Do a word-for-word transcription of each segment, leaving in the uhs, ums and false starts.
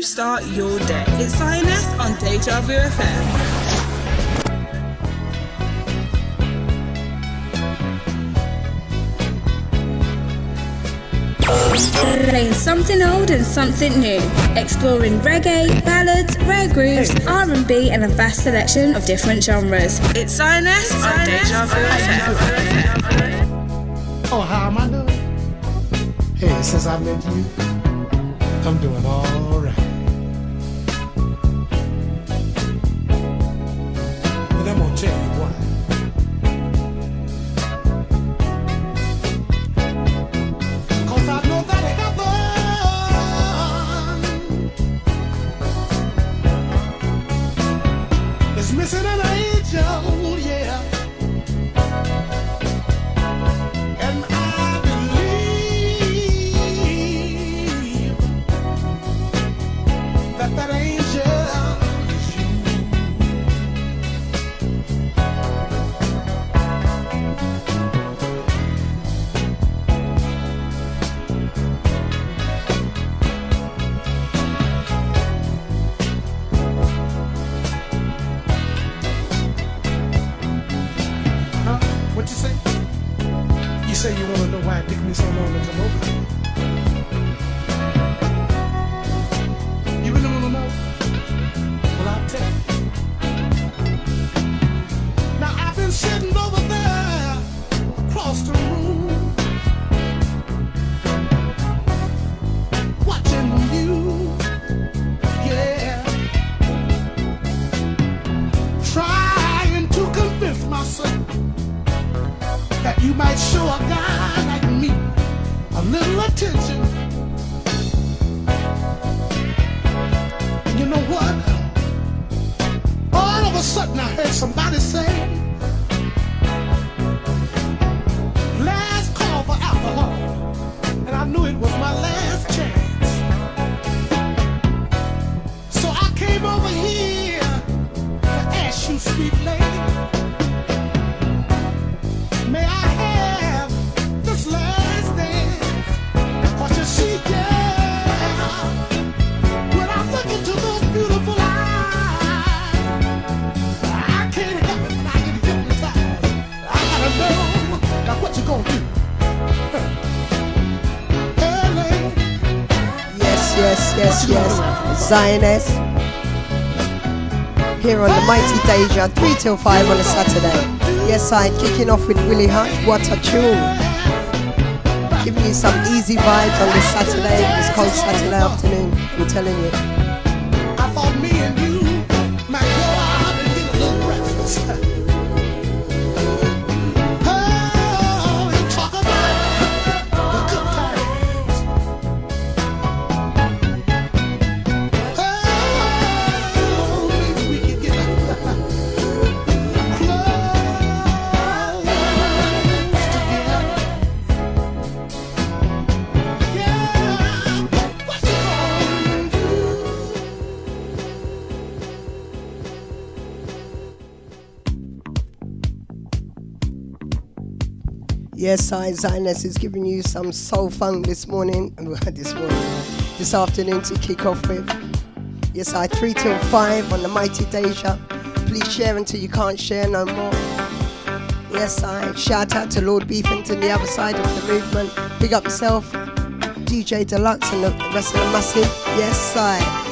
you start your day. It's Zioness on Deja Vu F M. Playing something old and something new, exploring reggae, ballads, rare grooves, R and B and a vast selection of different genres. It's Zioness on Deja Vu F M. Oh, how am I doing? Hey, since I met you, I'm doing all right. And I'm going to tell you why. Missing an angel, yeah. And I believe that that angel is so long to come over. You really want to know? Well, I'll tell you. Now, I've been sitting over there across the room, watching you, yeah, trying to convince myself that you might show a guy like me a little attention. And you know what? All of a sudden I heard somebody say, last call for alcohol. And I knew it was my last chance. So I came over here to ask you, sweet lady, may I have this last? You see, yeah, when I look into those beautiful eyes, I can't help it, I get hypnotized. I gotta know, now what you gonna do? Hey, lady. Yes, yes, yes, yes, Zioness, here on the mighty Deja, three till five on a Saturday. Yes, I'm kicking off with Willie Hunt, what a tune. Giving you some easy vibes on this Saturday, this cold Saturday afternoon, I'm telling you. I thought me and you might go out and get a little breakfast. Oh, you talk about the good times. Oh, maybe we could get a Yes, I, Zioness is giving you some soul funk this morning, this morning, this afternoon to kick off with. Yes, I, three till five on the mighty Deja. Please share until you can't share no more. Yes, I, shout out to Lord Beefington, the other side of the movement. Big up yourself, D J Deluxe and the rest of the massive. Yes, I. Yeah.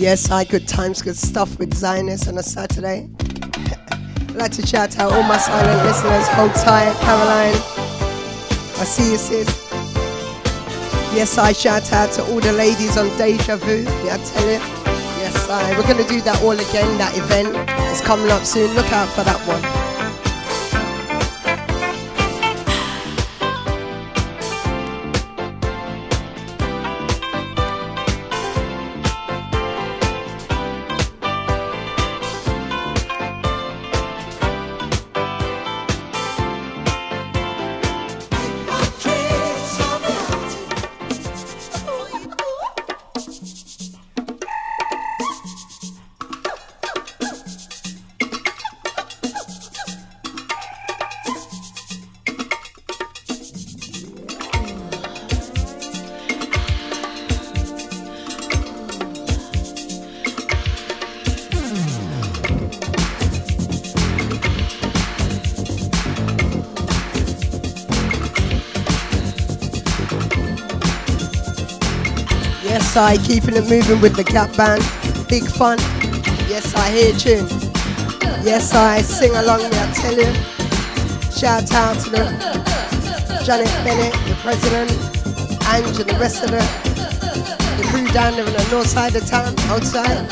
Yes, I good times, good stuff with Zioness on a Saturday. I'd like to shout out all my silent listeners, Otai, Caroline. I see you, sis. Yes, I shout out to all the ladies on Deja Vu. Yeah, I tell you. Yes, I. We're going to do that all again, that event. It's coming up soon. Look out for that one. Side, keeping it moving with the Gap Band. Big fun. Yes, I hear tune. Yes, I sing along, me, I tell you. Shout out to the Janet Bennett, the president, Ange and the rest of the, the crew down there on the north side of town, outside.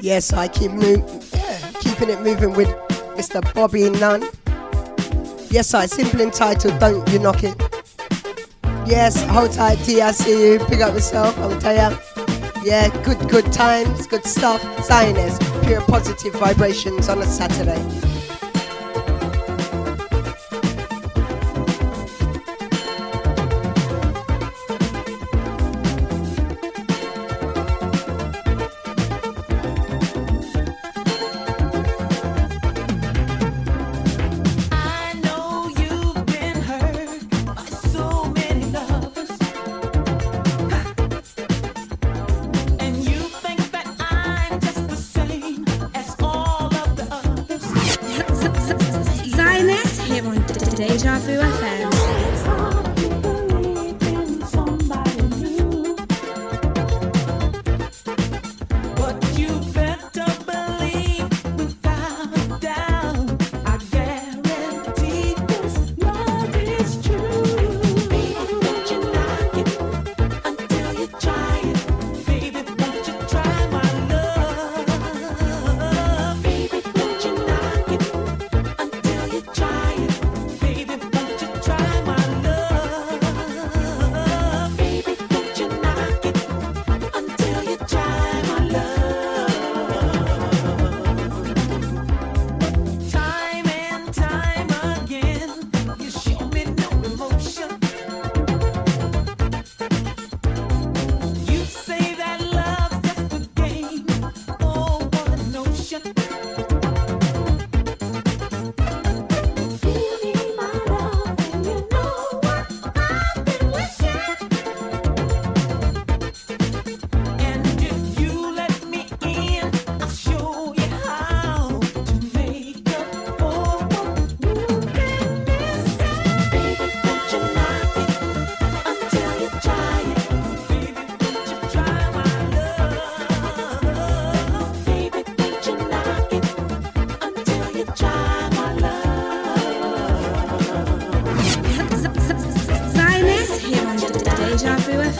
Yes, I keep move, yeah, keeping it moving with Mister Bobby Nunn. Yes, I simply entitled Don't You Knock It. Yes, hold tight T, I see you. Pick up yourself, I'll tell ya. Yeah, good, good times, good stuff. Zioness, pure positive vibrations on a Saturday.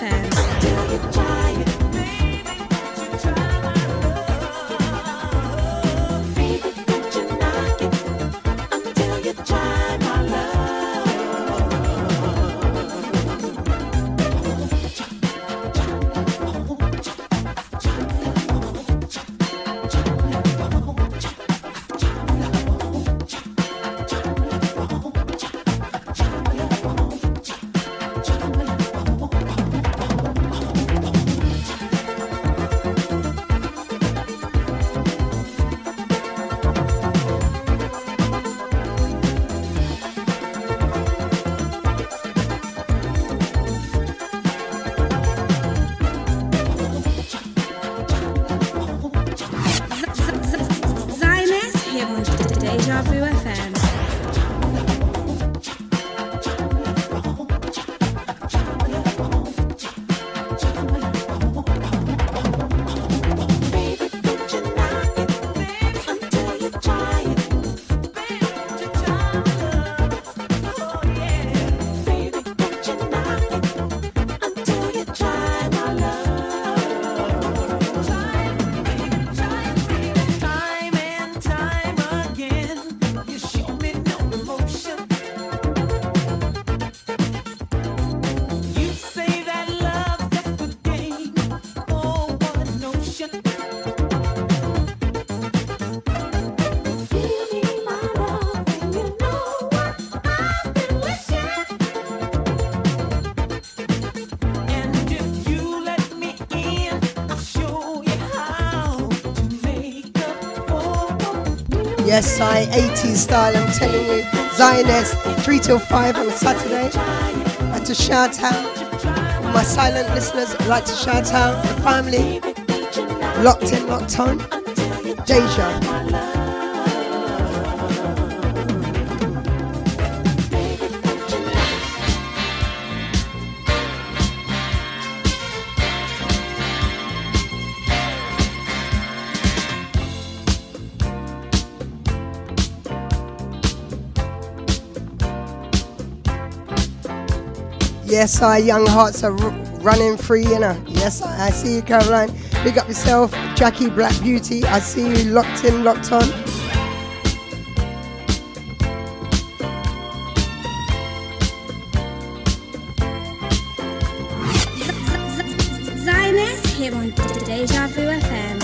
F M. Yes, I eighties style, I'm telling you. Zioness, three till five on a Saturday. I'd like to shout out my silent listeners. I'd like to shout out the family. Locked in, locked on. Deja. Yes, our young hearts are r- running free, you know. Yes, I, I see you, Caroline. Big up yourself, Jackie Black Beauty. I see you locked in, locked on. Zioness here on Deja Vu F M.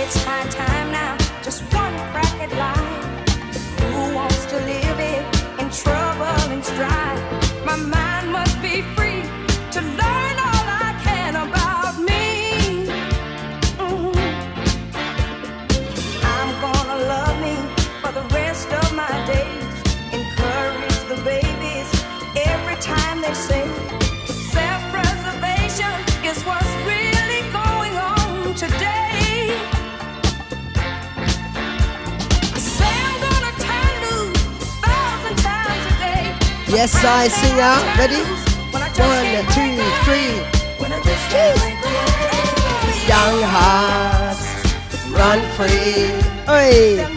It's high time now, just one crack at life. Who wants to live it? Yes, I sing out. Ready? One, two, three. Young hearts run free. Oi!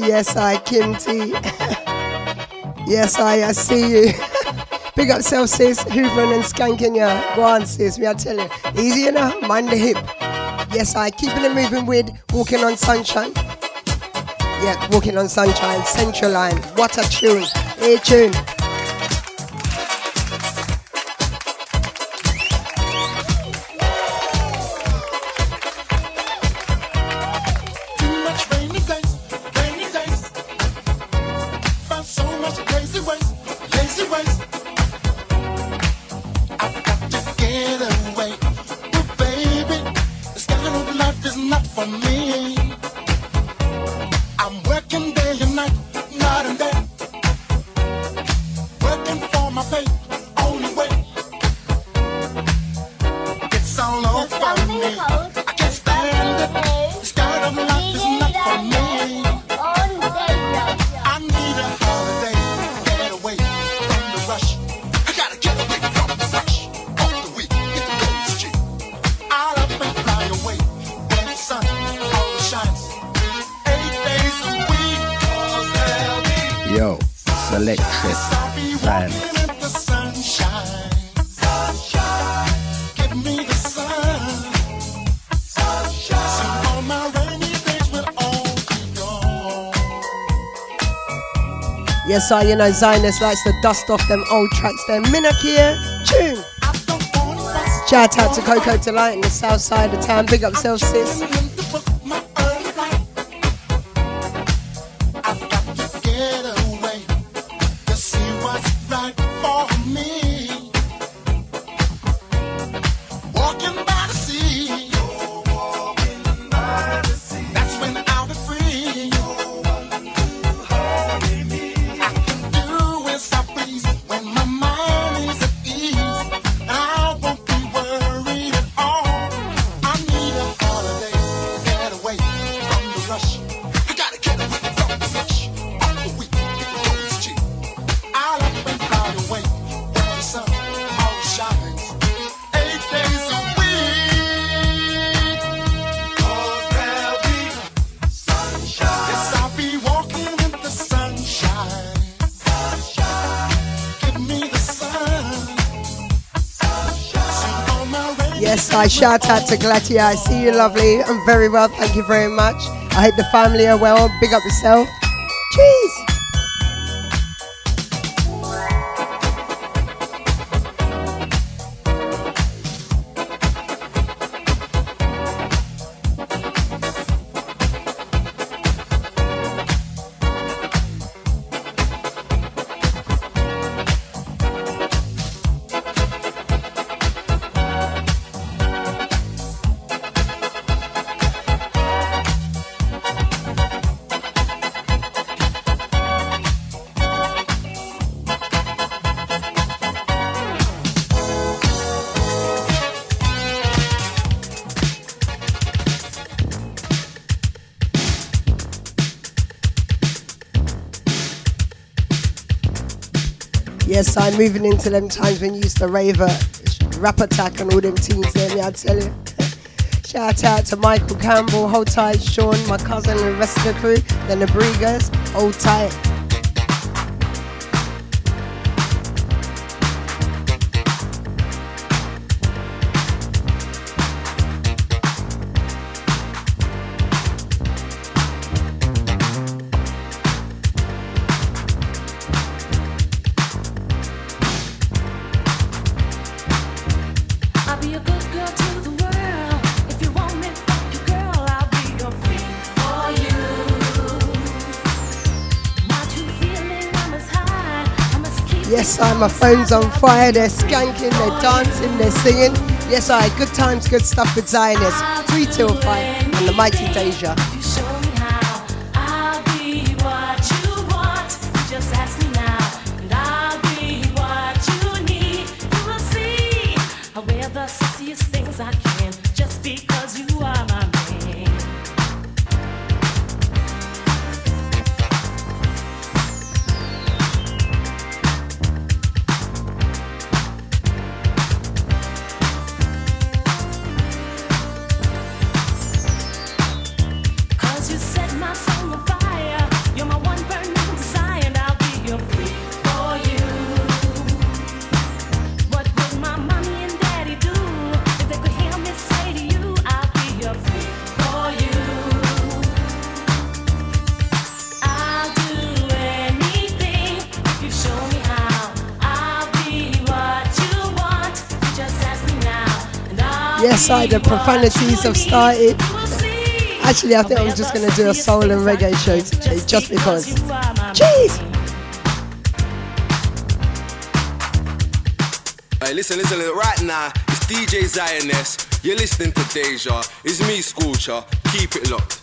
Yes, I, Kim T. Yes, I, I see you. Big up self, sis, hoovering and skanking ya. Go on, sis, me I tell you. Easy enough, mind the hip. Yes, I, keeping it moving with Walking on Sunshine. Yeah, Walking on Sunshine, Central Line. What a tune. Hey, tune. So you know Zioness likes to dust off them old tracks, them Minakia tune. Shout out to Coco Delight in the south side of town. Big up self, sis. Shout out to Glatia, I see you lovely. I'm very well, thank you very much. I hope the family are well. Big up yourself. Cheers. yes, I'm moving into them times when you used to rave at Rap Attack and all them teams there, me, I tell you. Shout out to Michael Campbell, Otai, Sean, my cousin, and the rest of the crew, then the Brigas, Otai. My phone's on fire, they're skanking, they're dancing, they're singing. Yes, alright, good times, good stuff with Zioness. three till five on the mighty Deja. The profanities have started. Actually, I think I'm just going to do a soul and reggae show today, just because. Jeez! Hey, listen, listen, right now, it's D J Zioness. You're listening to Deja. It's me, Scorcher. Keep it locked.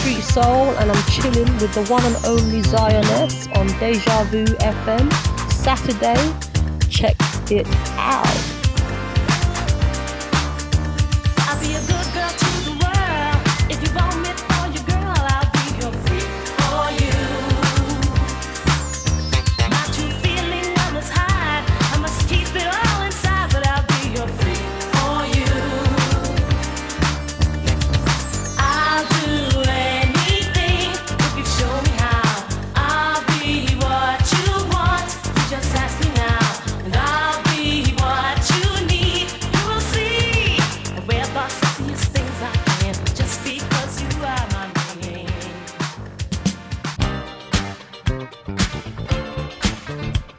Street Soul, and I'm chilling with the one and only Zioness on Deja Vu F M Saturday. Check it out. I'll be a good girl to the world. If you want me for your girl, I'll be your freak for you. My true feeling I must hide. I must keep it all inside, but I'll be your freak for you. I'll do.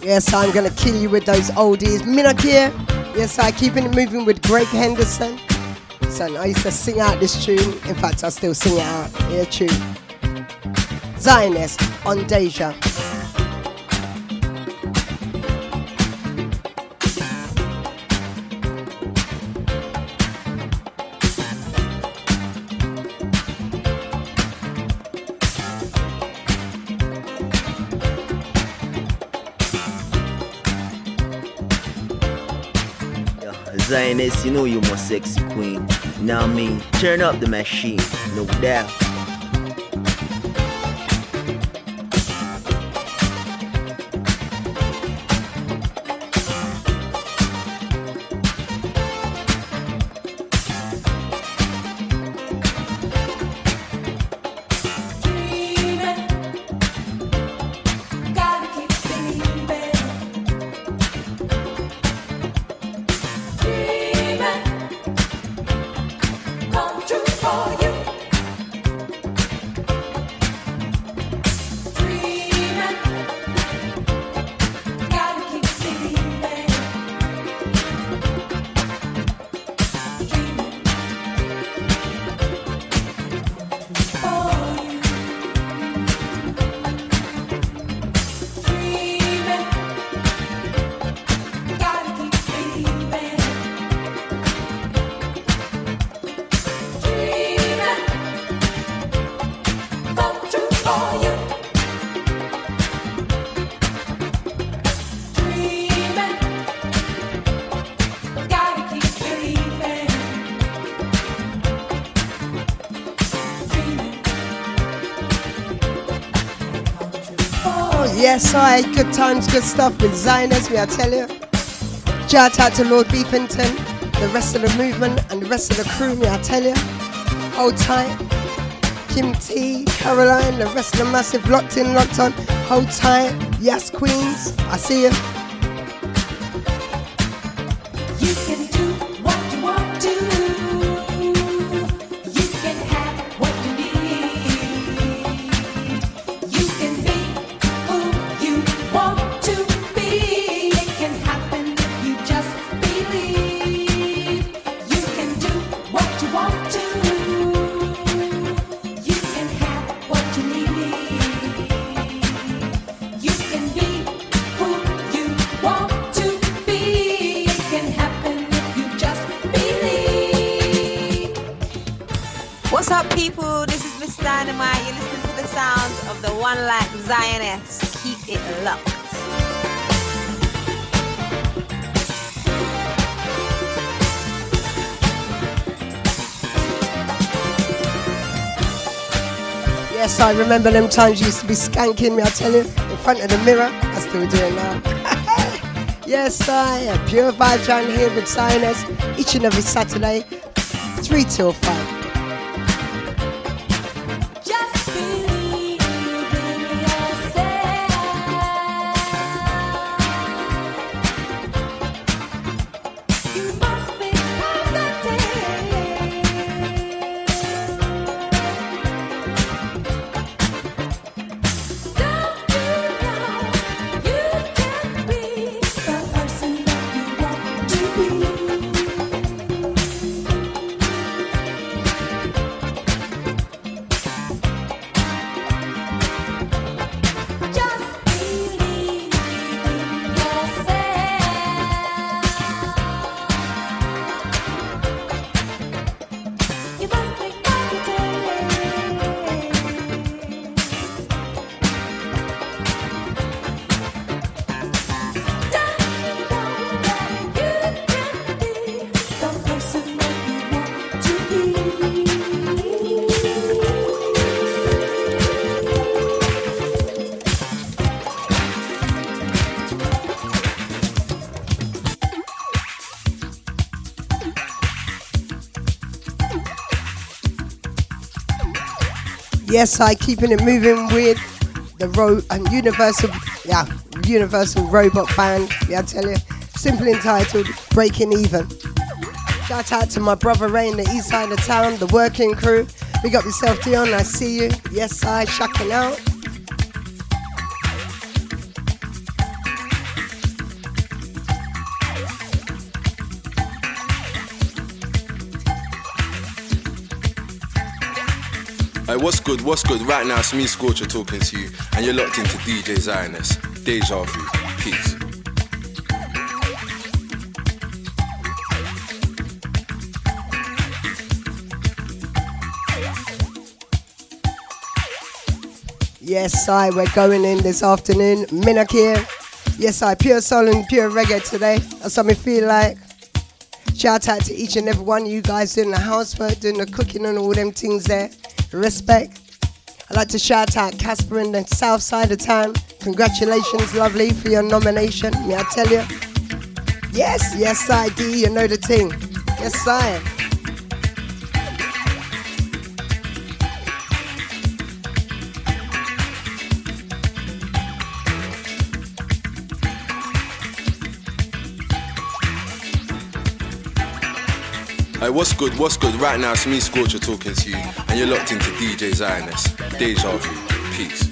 Yes, I'm going to kill you with those oldies. Minakia. Yes, I'm keeping it moving with Greg Henderson. Son, I used to sing out this tune. In fact, I still sing it out. Yeah, tune. Zioness on Deja. Zioness, you know you're my sexy queen. Now I mean, turn up the machine, no doubt. Yes, I right. Good times, good stuff with Zioness, me I tell you. Shout out to Lord Beefington, the rest of the movement and the rest of the crew, me I tell you. Otai, Kim T, Caroline, the rest of the massive locked in, locked on. Hold tight, yes queens, I see you. Zioness, keep it locked. Yes, I remember them times you used to be skanking me, I tell you, in front of the mirror. I still do it now. Yes, I Pure Vibes down here with Zioness each and every Saturday, three till five. Yes, I keeping it moving with the ro- and universal, yeah, universal robot band. Yeah, I tell you, simply entitled "Breaking Even." Shout out to my brother Ray in the east side of town, the working crew. Big up yourself, Dion. I see you. Yes, I shucking out. What's good, what's good? Right now it's me, Scorcher, talking to you, and you're locked into D J Zioness. Deja Vu. Peace. Yes, I, we're going in this afternoon. Minak here. Yes, I, pure soul and pure reggae today. That's what me feel like. Shout out to each and every one of you guys doing the housework, doing the cooking and all them things there. Respect. I'd like to shout out Casper in the south side of town. Congratulations, lovely, for your nomination. May I tell you? Yes, yes, I do. You know the thing. Yes, I. Hey, what's good, what's good? Right now it's me, Scorcher, talking to you, and you're locked into D J Zioness. Deja Vu. Peace.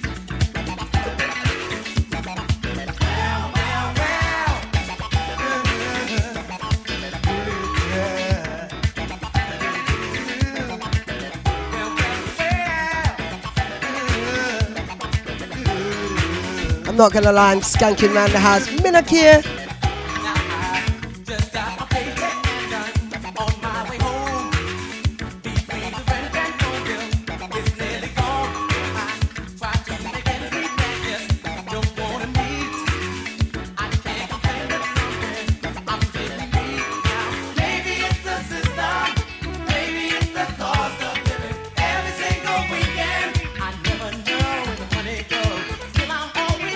I'm not gonna lie, I'm skanking round the house. Minak here. Always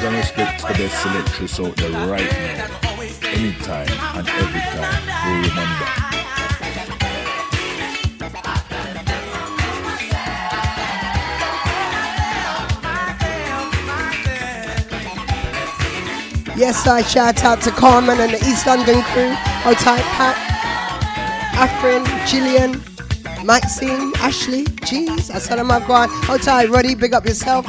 vibes and respect for the selectors out there right now. Anytime and every time, we'll remember. Yes, I shout out to Carmen and the East London crew, Otai, Pat, Afrin, Gillian, Maxine, Ashley, jeez, Assalamu alaikum, Otai, Roddy, big up yourself.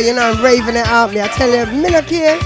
You know, I'm raving it out me. I tell you, Milk here.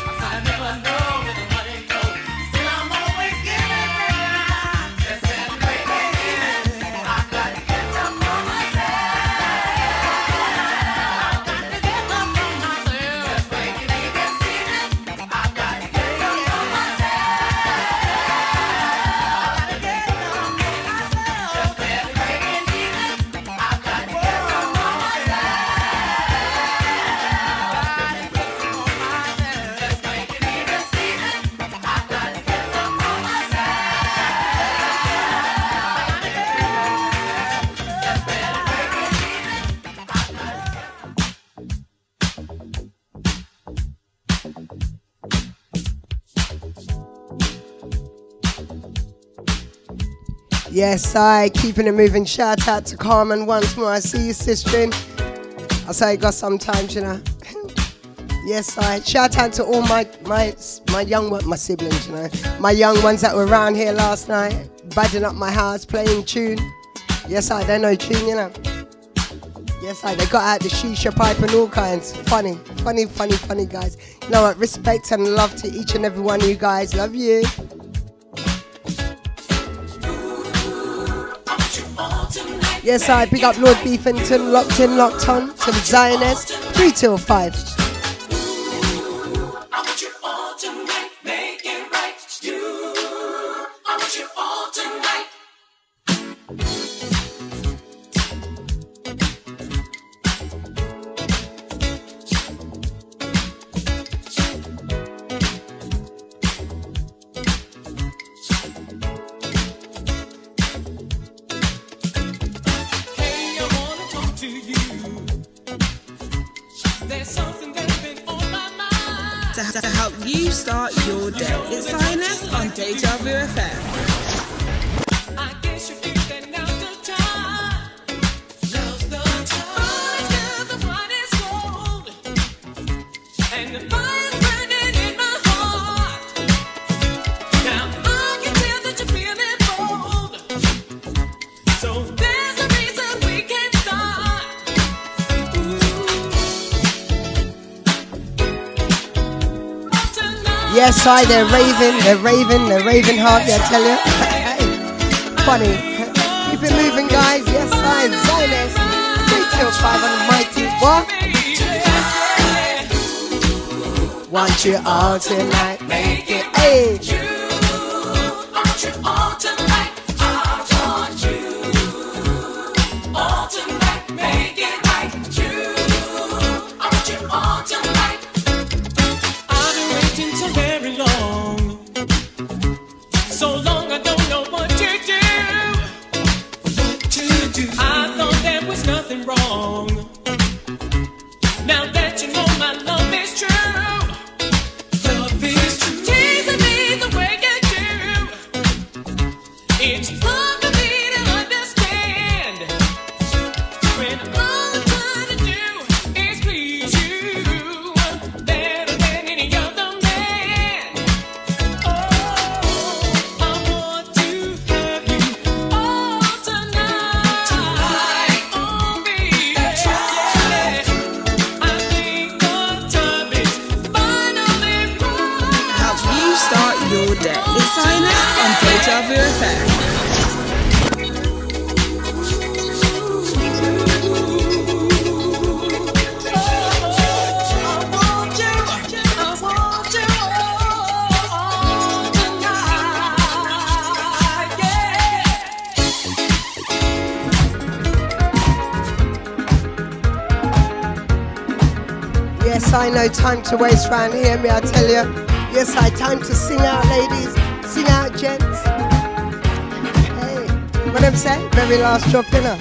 Yes, I keeping it moving. Shout out to Carmen once more. I see you, sister. I say you got sometimes, you know. Yes, I shout out to all my my my young ones, my siblings, you know, my young ones that were around here last night, budding up my house, playing tune. Yes, I they know tune, you know. Yes, I they got out the shisha pipe and all kinds. Funny, funny, funny, funny guys. You know what? Respect and love to each and every one of you guys. Love you. Yes, I big up Lord Beefington, locked in, locked on, some Zioness, three till five. Deja Vu F M. Yes, I, they're raving, they're raving, they're raving hard, I tell you. Funny. Keep it moving, guys. Yes, I, Zioness. three two five on the mighty. What? Want you all tonight. Make it hey. Want you all tonight. I want you all tonight. Make it right. You. I want you all tonight. Now that you know my love is true, love is true. Teasing me the way. beautiful day. It's Zioness on Deja Vu F M. Yes, I know, time to waste round here, me I tell you. Yes, I time to sing out, ladies, sing out, gents. Hey, what I'm saying? Very last drop, innit?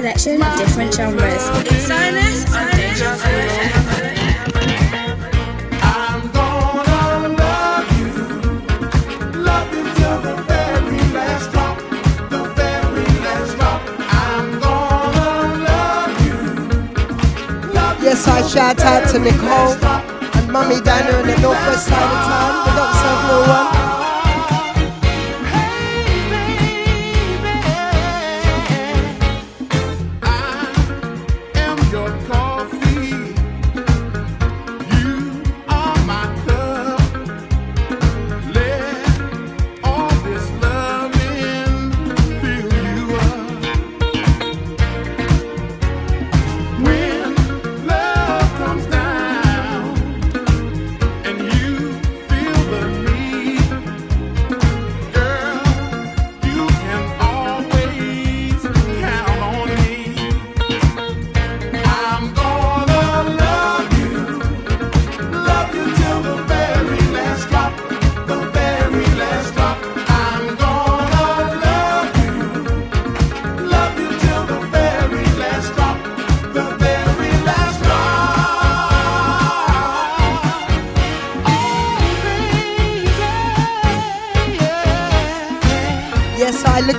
Selection of different genres. It's Zioness on Deja Vu F M. I'm gonna love you, love you till the very last drop, the very last drop. I'm gonna love you, love you. Yes, I shout out to Nicole and Mummy down here in the northwest side of town. We got several one.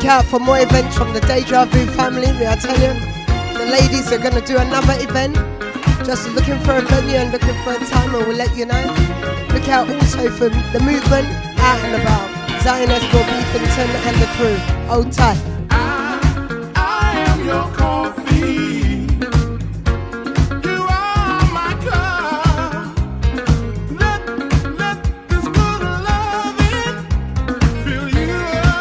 Out for more events from the Deja Vu family, may I tell you. The ladies are going to do another event, just looking for a venue and looking for a time, and we'll let you know. Look out also for the movement out and about. Zioness, Lord Beefington and the crew. Otai. I, I am your coffee. You are my cup. Let, let this good loving fill you up.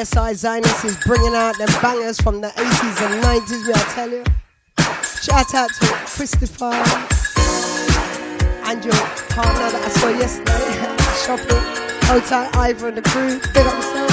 K S I Zioness is bringing out the bangers from the eighties and nineties, me I tell you. Shout out to Christopher and your partner that I saw yesterday shopping. Otai, Ivor and the crew, big up yourself.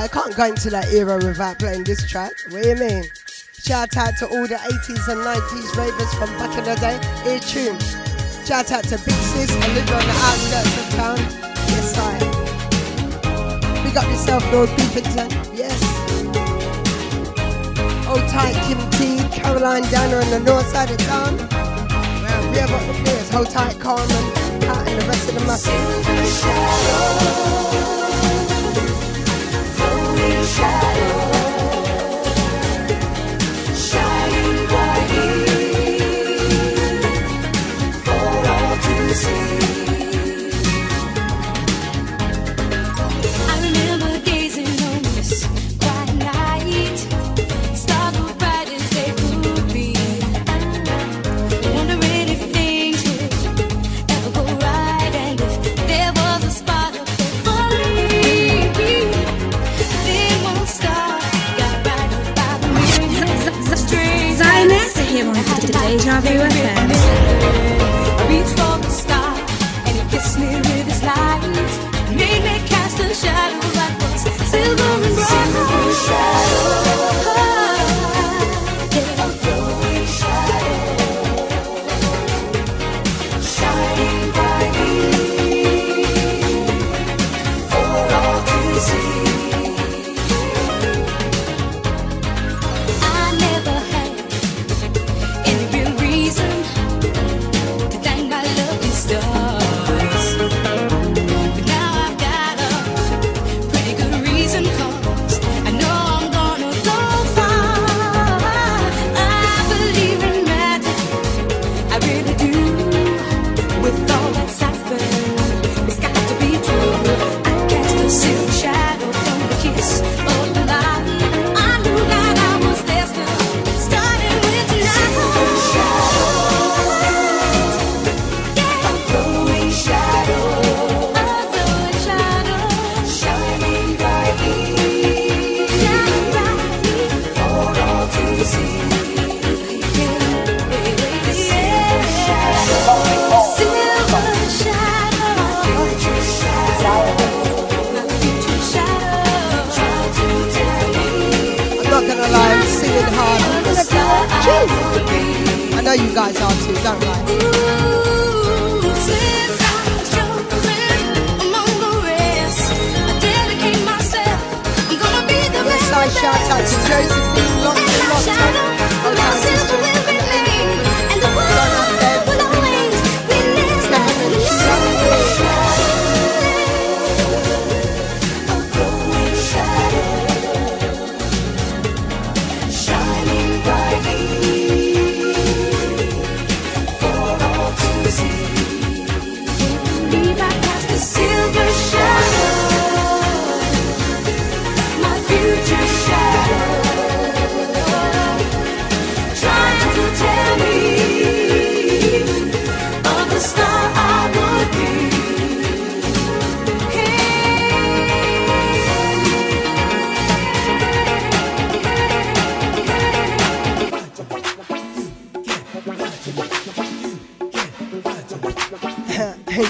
I can't go into that era without playing this track. What do you mean? Shout out to all the eighties and nineties ravers from back in the day. Here tune. Shout out to Big Sis, I live on the outskirts of town. Yes, I. Big up yourself, Lord Beefington. Yes. Otai, Kim T, Caroline down on the north side of town. Well, we have all the players. Hold tight, Carmen, Pat, and the rest of the muscle. Shadow shining brightly for all to see. I remember gazing on this quiet night, stars were bright as they could be, wondering if things would ever go right, and if there was a spot up there for me. Zioness are here on Deja Vu F M. I reached for the star and he kissed me with his light. Made me cast a shadow that was silver and bright. Shadow, a glowing shadow, shining brightly for all to see. I know you guys are too, don't lie. Yes, I shout out to Josephine, locked and locked up. All my sisters from the eighties. And the world will always witness that. Shining brightly.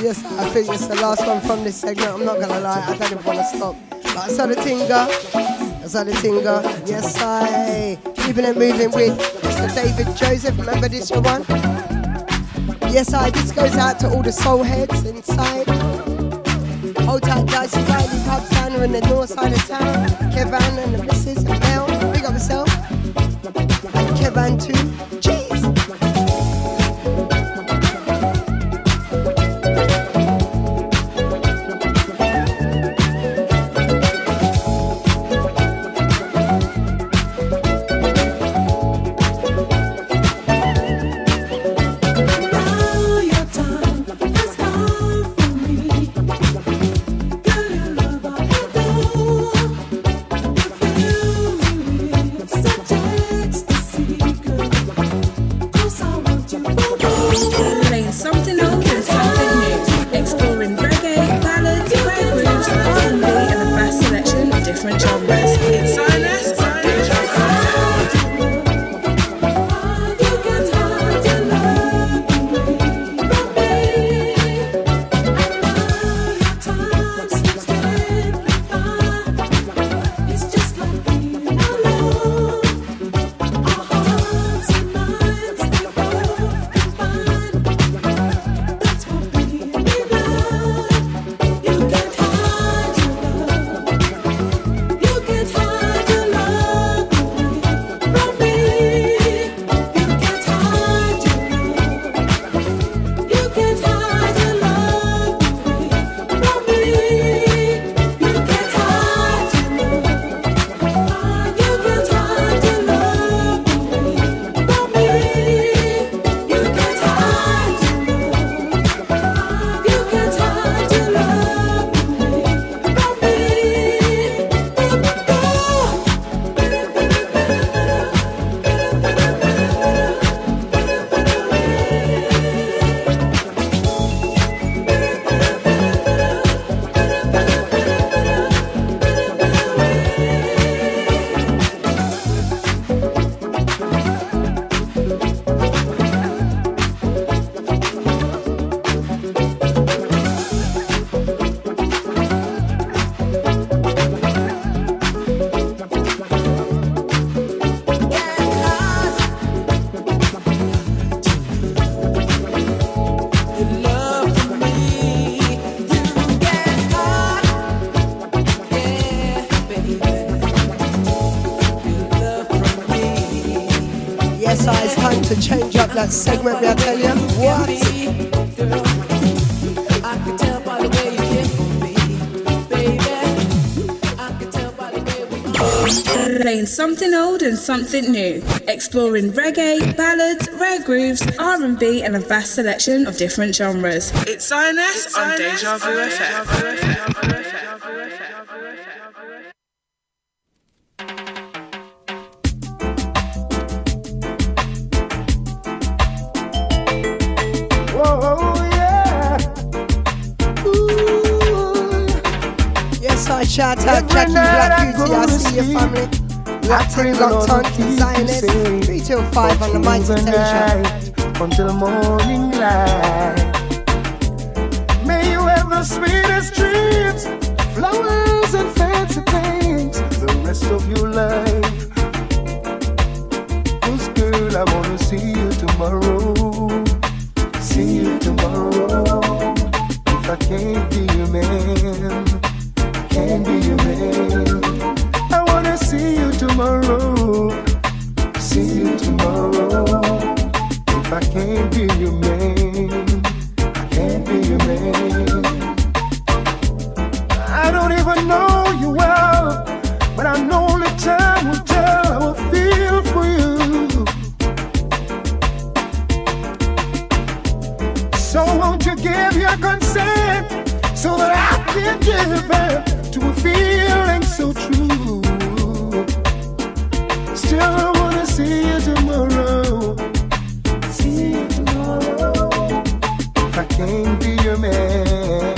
Yes, I think it's the last one from this segment. I'm not gonna lie, I don't even wanna stop. But I saw the tinga, I saw the tinga. Yes, I. Keeping it moving with Mister David Joseph. Remember this your one? Yes, I. This goes out to all the soul heads inside. Hold tight, guys. Slightly pub downer in the north side of town. Kevin and the missus and Mel. Big up yourself. And Kevin too. Cheese. Thank you. so it's time to change up that segment, I tell you. What? I can tell by the way you kiss me, baby. I can tell by the way we go. Playing something old and something new. Exploring reggae, ballads, rare grooves, R and B, and a vast selection of different genres. It's Zioness on Deja Vu F M. Shout out Jackie Black Beauty, I see your family. Locked in, locked on, Zioness. Three till five on the mic station. Until morning light. May you have the sweetest dreams, flowers and fancy things, the rest of your life. Cause girl, I wanna see you tomorrow. See you tomorrow. If I can't be your man, can be your man. I wanna see you tomorrow. See you tomorrow. If I can't be your man, I can't be your man. I don't even know you well, but I know only time will tell how I feel for you. So won't you give your consent so that I can give birth to a feeling so true? Still I wanna see you tomorrow. See you tomorrow. If I can't be your man,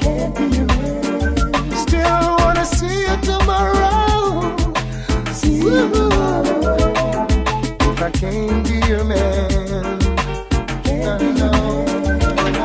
can't be your man. Still I wanna see you tomorrow. See you tomorrow. If I can't be your man, can't be your man. I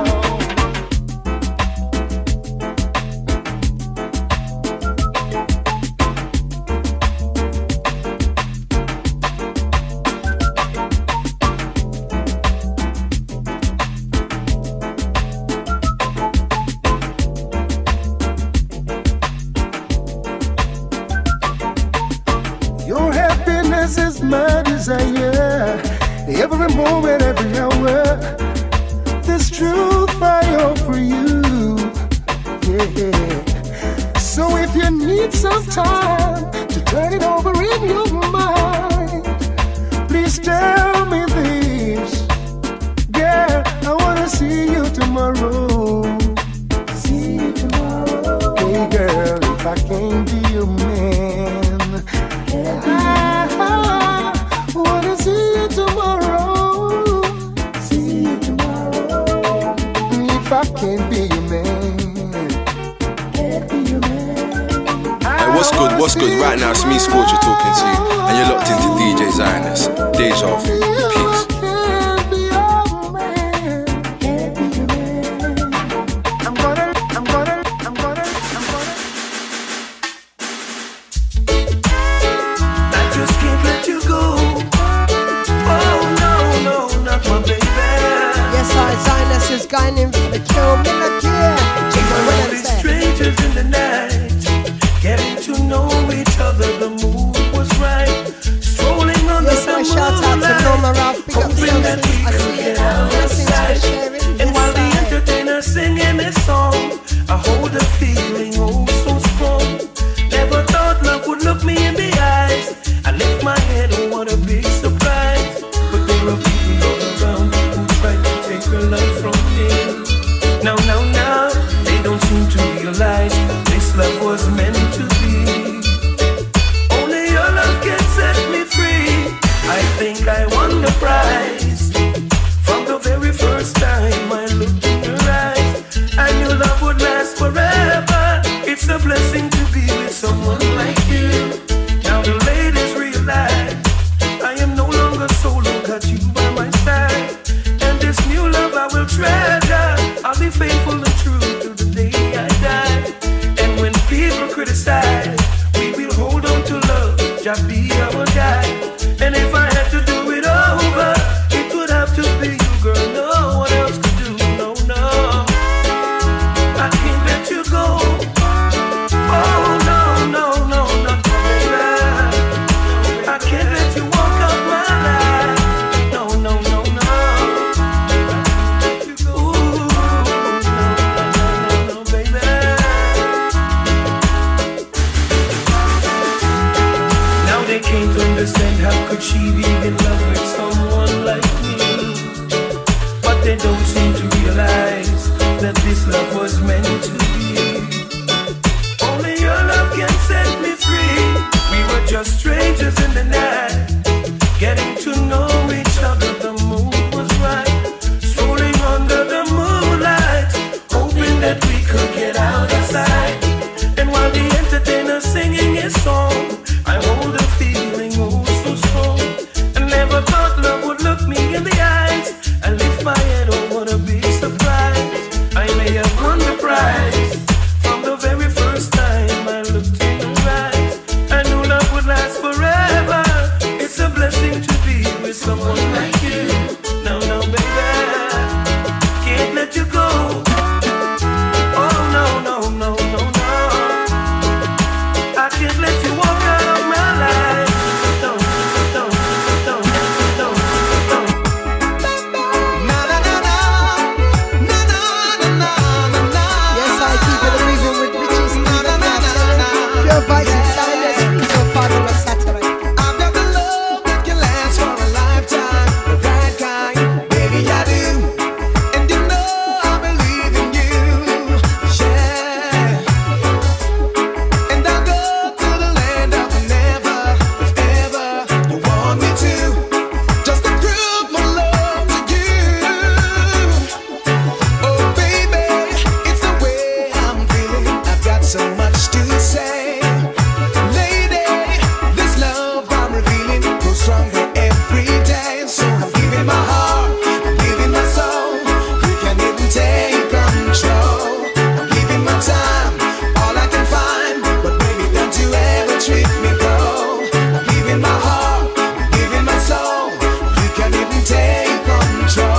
can't let you walk out my life. I can't understand how could she be in love with someone like me. But they don't seem to realize that this love was meant to be. Only your love can set me free. We were just strangers in the night, getting to know each other. The moon was right, strolling under the moonlight, hoping that we could get out of sight. And while the entertainer singing his song, I hold a feeling oh so strong. I never thought love would look me in the eyes. I lift my head, oh what a big surprise. I may have won the prize from the very first time I looked in her eyes. I knew love would last forever. It's a blessing to be with someone like you. Now, now, baby, can't let you go. Oh no, no, no, no, no. I can't let you walk out of my life. No, no, no, no, no. Na na na na, na na na na na na. Yes, I keep it moving with riches. Na na na na na. Your voice is silence, it's so far from a satellite. I've got the love that can last for a lifetime, the right kind, baby I do, and you know I believe in you, yeah. And I'll go to the land of never, if ever you want me to, just to prove my love to you. Oh baby, it's the way I'm feeling. I've got so much to say. Lady, this love I'm revealing grows stronger every day. So I'm giving my heart, I'm giving my soul. You can even take control. I'm giving my time, all I can find. But baby, don't you ever treat me cold. I'm giving my heart, I'm giving my soul. You can even take control.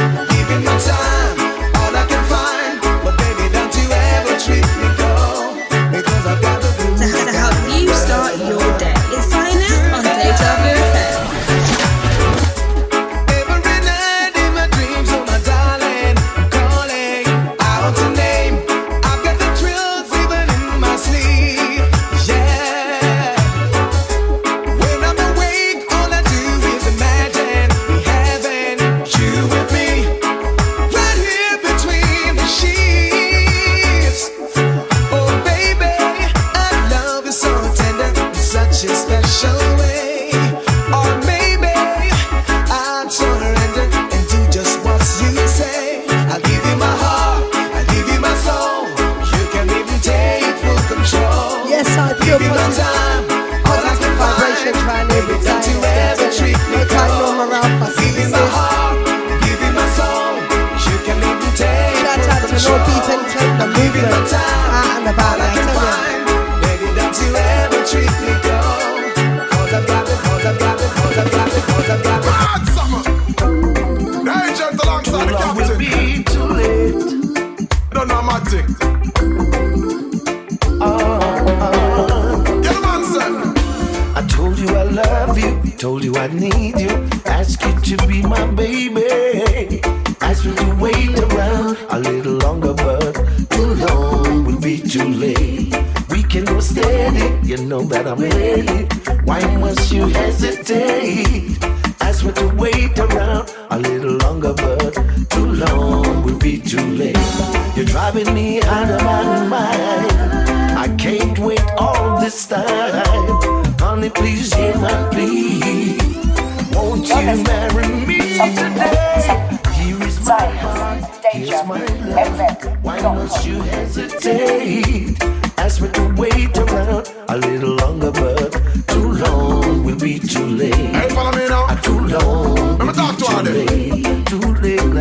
I'm giving my time, all I can find. But baby, don't you ever treat me cold. Because I've got the blues. To, to help you start your day, it's Zioness on Deja Vu F M. Every night in my dreams, oh my darling, I'm calling out your name. I've got the thrills even in my sleep, yeah. When I'm awake, all I do is imagine me having you with me, right here between the sheets. Oh baby, our love is so tender in such a special way. Or maybe I'd surrender and do just what you say. I'll give you my heart, I'll give you my soul. You can even take full control. Yes, I feel Give you my positive. time, all I can Vibration find. trying to Baby, don't you ever treat me Make I cold. roam around for Give you my seasons. heart, give you my soul. You can even take Shout out to full Lord control. Beefington, the Give you my movement. time, Out and about, all I I can tell ya. find. Baby, don't you ever treat me cold. 'Cause I've got it, 'cause I've got it, 'cause I've got it, 'cause I've got it. Hot summer. The agent alongside the Love will captain. be too late. Don't know my thing. Get a man said. I told you I love you, told you I need you. Ask you to be my baby. Ask me to wait around a little longer, but too long will be too late. We can go steady, you know that I'm ready. Why must you hesitate? Ask me to wait around a little longer, but too long will be too late. You're driving me out of my mind. I can't wait all this time. Honey, please hear my plea. Won't you marry me today? Here is my heart, here's my love. Why must you hesitate? Ask me to wait around a little longer, but too long will be too late. Hey, follow me now. Too long Let me talk to her then. late, too late now.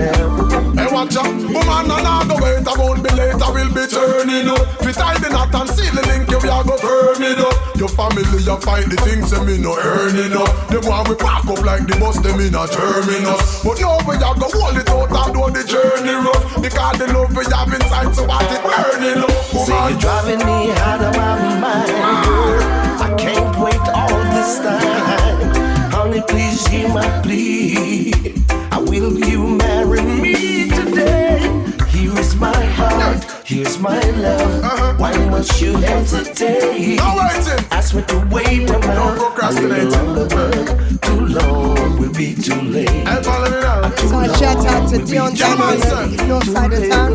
Hey, watch out. Woman, and I go wait. I won't be late. I will be turning up. If you tie the knot and seal the link, you will go burn it up. Your family, you fight the things, and me no earning up. Them want we pack up like the bus, them in a terminus. But no way, I go hold it out and do the journey rough. Because the love we have inside, so I keep burning up. See, you're driving me out of my mind. I can't wait all this time. Honey, please hear my plea. I will you marry me today? Here is my heart, here's my love. Uh-huh. Why must you hesitate? No waiting. Ask me to wait around a tonight. Too long, we'll be too late. I'm calling it out. Too long, shout out to Dion, north side of town.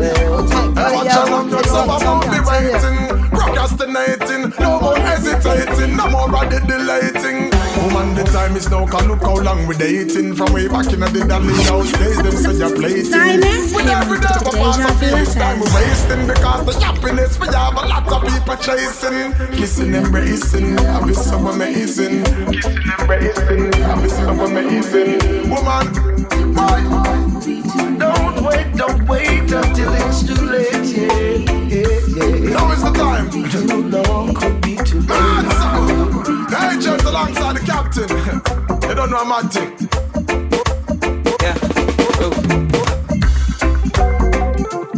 Watch out, I'm not so I won't be waiting. Procrastinating, no more hesitating, no more Roddy delighting. Woman, the time is now, can look how long we're dating. From way back in the Dally house days, them say you're plating. With every day we pass a few time we're wasting. Because the happiness we have a lot of people chasing. Kissing, embracing, I be so amazing. Kissing, embracing, I be so amazing. Woman, why? Don't wait, don't wait until it's too late, yeah. Now is the time. Too long could be too late. Hey, just alongside the captain. They don't know I'm acting. Yeah. Oh.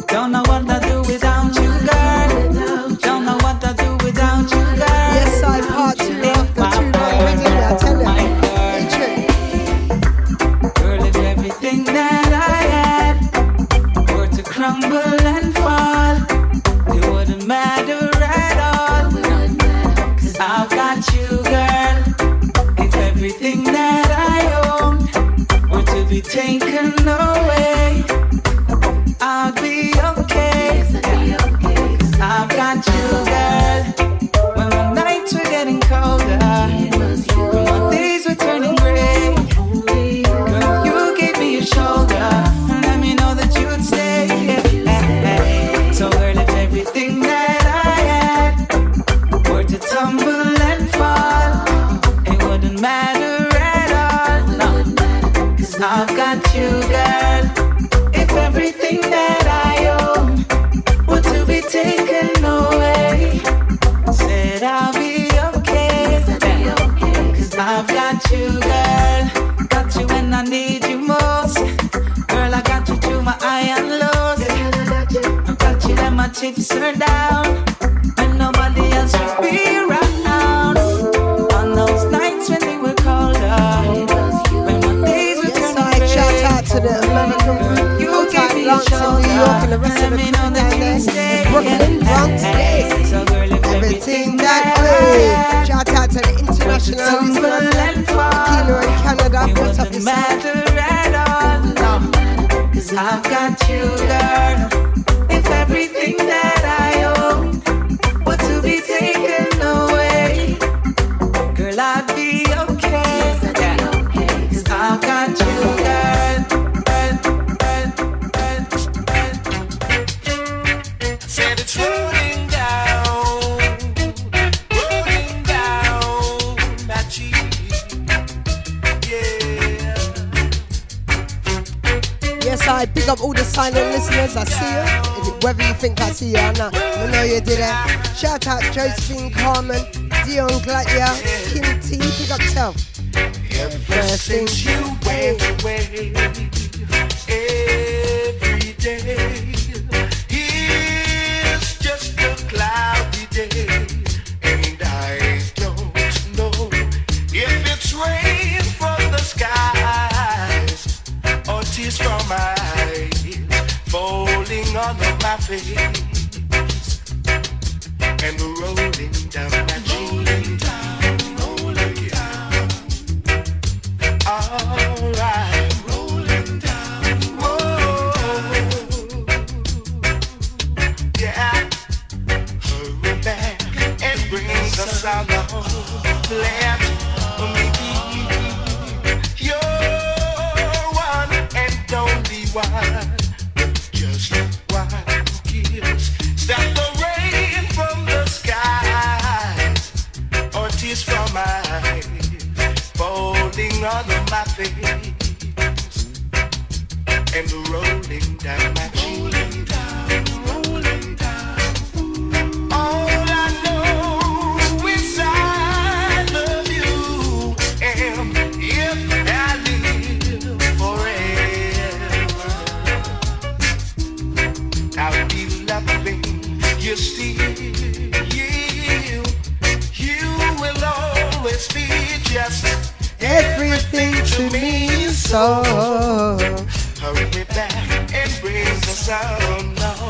Don't know what to do without you, girl. Don't know what to do without you, girl. Yes, I've heard you. After too long, we did that. Tell them. Girl. Girl is everything that I had. Were to crumble and fall. It wouldn't matter at all, cause I've got you, girl. If everything that I own were to be taken away, I'll be okay, cause I've got you, girl. When the nights were getting colder, when my days were turning gray, girl, you gave me your shoulder and let me know that you'd stay. So girl, if everything that I had were to tumble and fall, it wouldn't matter at all, no. Cause I've got you, girl. If everything that I own were to be taken away, said I'll be okay, yeah. Cause I've got you, girl. Got you when I need you most. Girl, I got you to my eye and my chips are down, and nobody else would be around. On those nights when they were colder, when my days were turning gray, shout out to the American group, you gave me your shoulder, let me know that you'd stay. Brooklyn, Bronx, so girl, if everything that way. Shout out to the international listeners, Kilo in Canada, what's up, it wouldn't matter at all, no. Cause I've got you, girl. Everything that I own were to be taken away, girl, I'd be okay, yeah. Cause I've got you, girl. Said it's rolling down, rolling down at you, yeah. Yes, I pick up all the silent listeners, I see you. Whether you think I see you or not, I know you did it. Shout out Josephine, Carmen, Dion, Glatia, Kim T, pick up yourself. Ever since you went away, every day is just a cloudy day, and I don't know if it's rain from the skies or tears from my eyes falling on my face and rolling down my cheek. Rolling down, all right. Rolling down, whoa, yeah. Hurry back and bring the sound of land for me. You're one and only one. On my face and rolling down my rolling down, rolling down. All I know is I love you, and if I live forever, I'll be loving you still. You, you will always be just. Everything to me is so. Hurry me back and bring the sound now.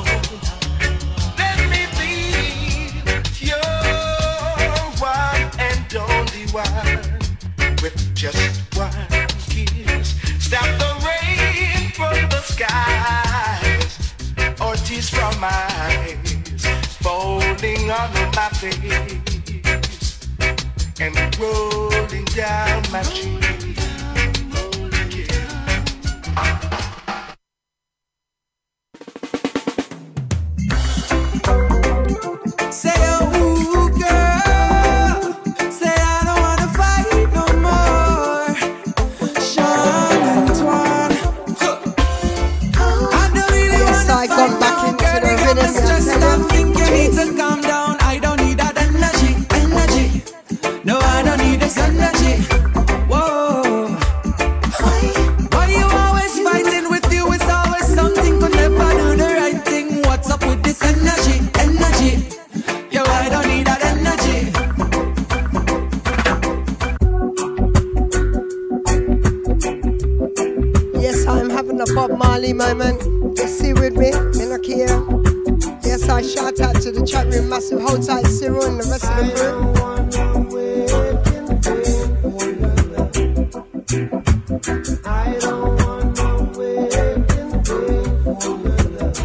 Let me be your one and only one. with just one kiss. Stop the rain from the skies, or tears from my eyes falling on my face and rolling down my cheek. Say oh girl, say I don't wanna fight no more. Sean Antoine, I don't really wanna fight no girl, because it's just something you need to calm down. I don't need that energy, energy. No, I don't need this energy. Whoa, why you always fighting with you? It's always something, could never do the right thing. What's up with this energy, energy? Bob Marley moment, you see with me, me not care. Yes, I shout out to the chat room, massive, hold tight, Cyril and the rest of the group. I don't want no waiting thing for your love.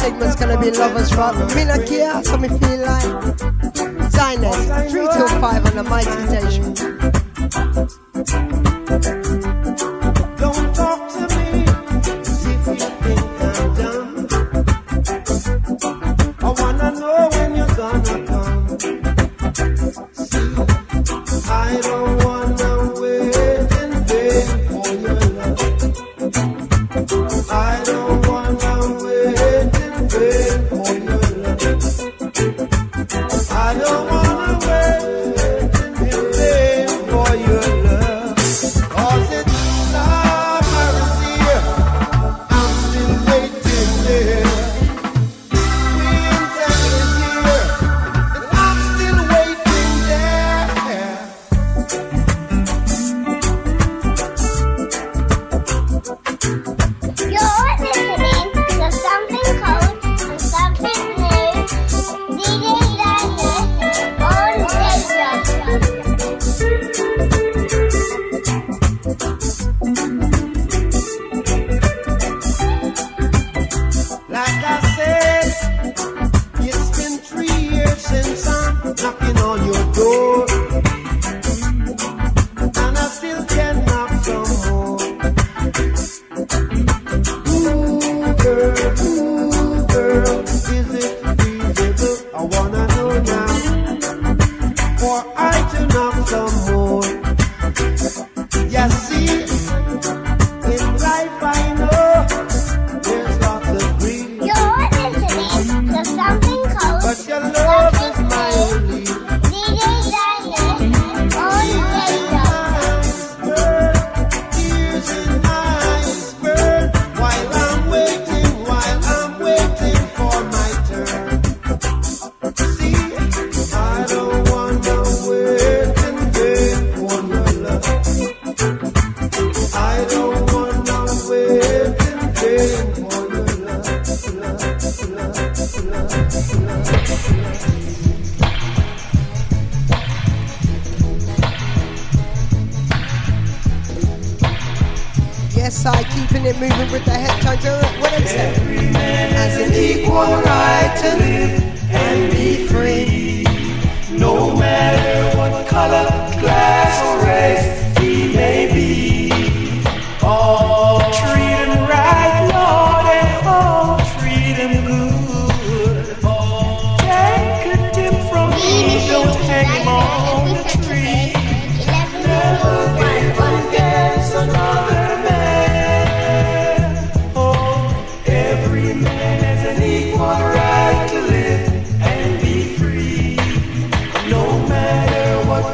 Segment's gonna be lovers rock. Me not care, so me feel like Zioness, three till five on the mighty station. Don't talk to me if you think I'm done. I wanna know when you're gonna come. See, I don't wanna wait and wait for your love. I don't wanna wait. I don't wanna wait and wait for your love. Cause it's summer is here, I'm still waiting there. Winter is here, and I'm still waiting there. You're listening to something called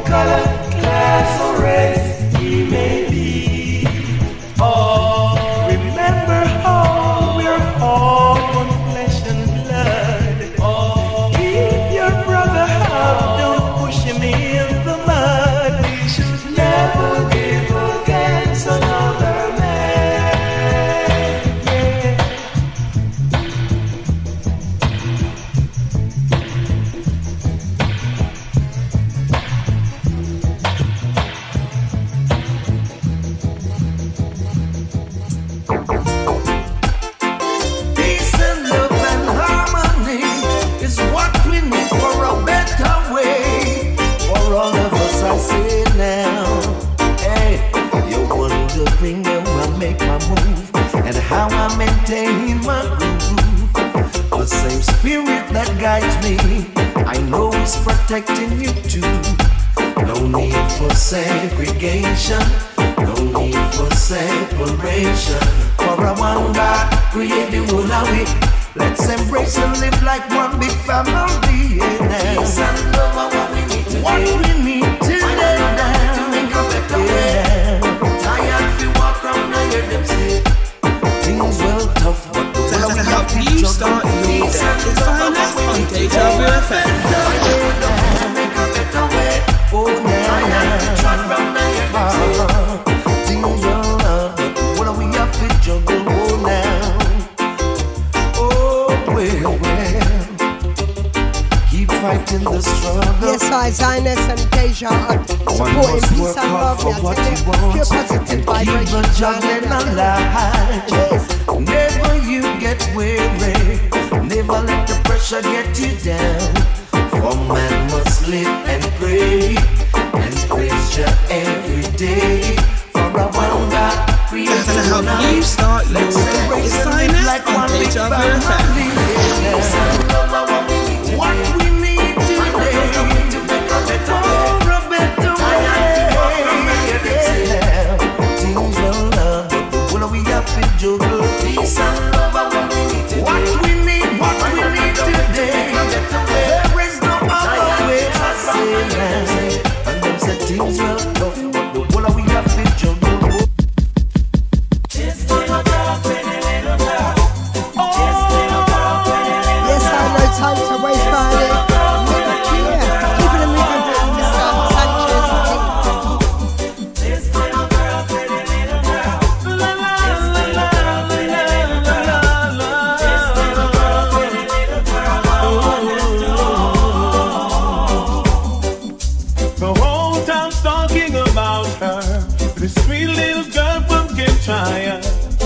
color, class, or race. guides me. I know he's protecting you too. No need for segregation, no need for separation. For a one God created all of it. Let's embrace and live like one big family. Yeah. Peace and love are what we need today. What we need today. To make a better yeah. way. Tired to walk around and hear them say things well tough, but that's to help you start your day. Find us on Deja Vu F M. Oh, now things well tough, but what do we have to juggle? Oh, now, oh, well, well, keep fighting the struggle. Yes, I, Zioness and Deja are supporting peace and love. Now, what you want, pure positive vibration. Keep juggling alive. Never you get weary, never let the pressure get you down. For man must live and pray, and praise Jah every day. For a one God created to help you start your day. Sign us like on Deja Vu F M. What we need today to make a better world. Peace and love are what we need today. What we need, what we need today. There is no other way to say. And them said things well tough, but the whole of we have to juggle. Just little talk when a little talk. Just little talk when a little talk. Yes, I have no time to waste on it. Yeah, keep it moving, Mister Sanchez.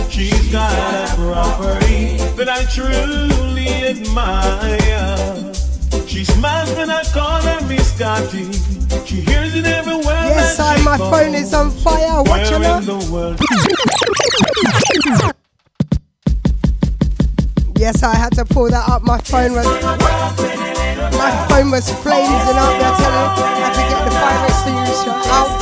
She's got a property that I truly admire. She smiles when I call her Miss Dottie. She hears it everywhere. Yes, I, my goes. Phone is on fire. Watch her now. Yes, I had to pull that up. My phone was my phone was flames and up. I tell you, I had to get the fire extinguisher out.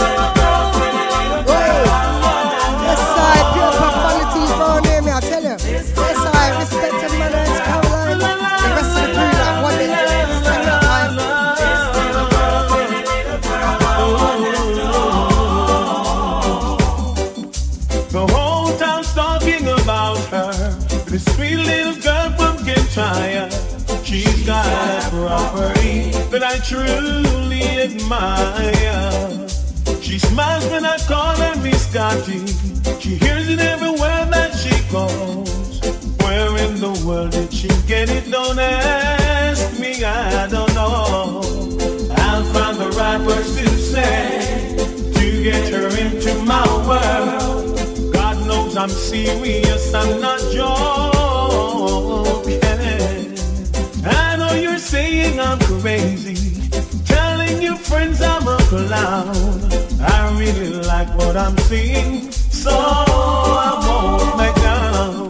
She's got a property that I truly admire. She smiles when I call her Miss Dottie. She hears it everywhere that she goes. Where in the world did she get it? Don't ask me, I don't know. I'll find the right words to say to get her into my world. God knows I'm serious, I'm not joking. Saying I'm crazy, telling your friends I'm a clown. I really like what I'm seeing, so I won't back down.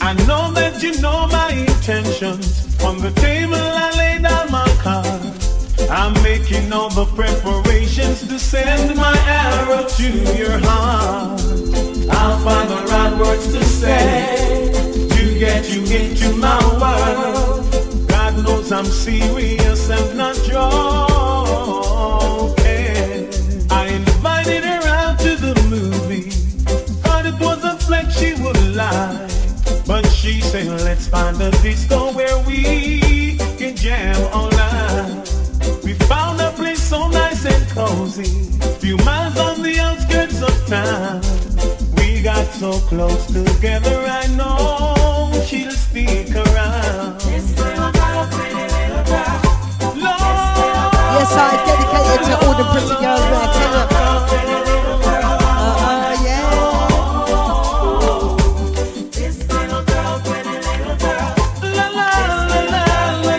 I know that you know my intentions. On the table I lay down my cards. I'm making all the preparations to send my arrow to your heart. I'll find the right words to say to get you into my world. God knows I'm serious and not joking. I invited her out to the movie, thought it was a flex she would like, but she said let's find a disco where we can jam all night. We found a place so nice and cozy, few miles on the outskirts of town. We got so close together, I know she'll stick around. Yes, I dedicated to all the pretty girls where I tell you. Uh-uh, yeah. This little girl, pretty little girl. La la la la la la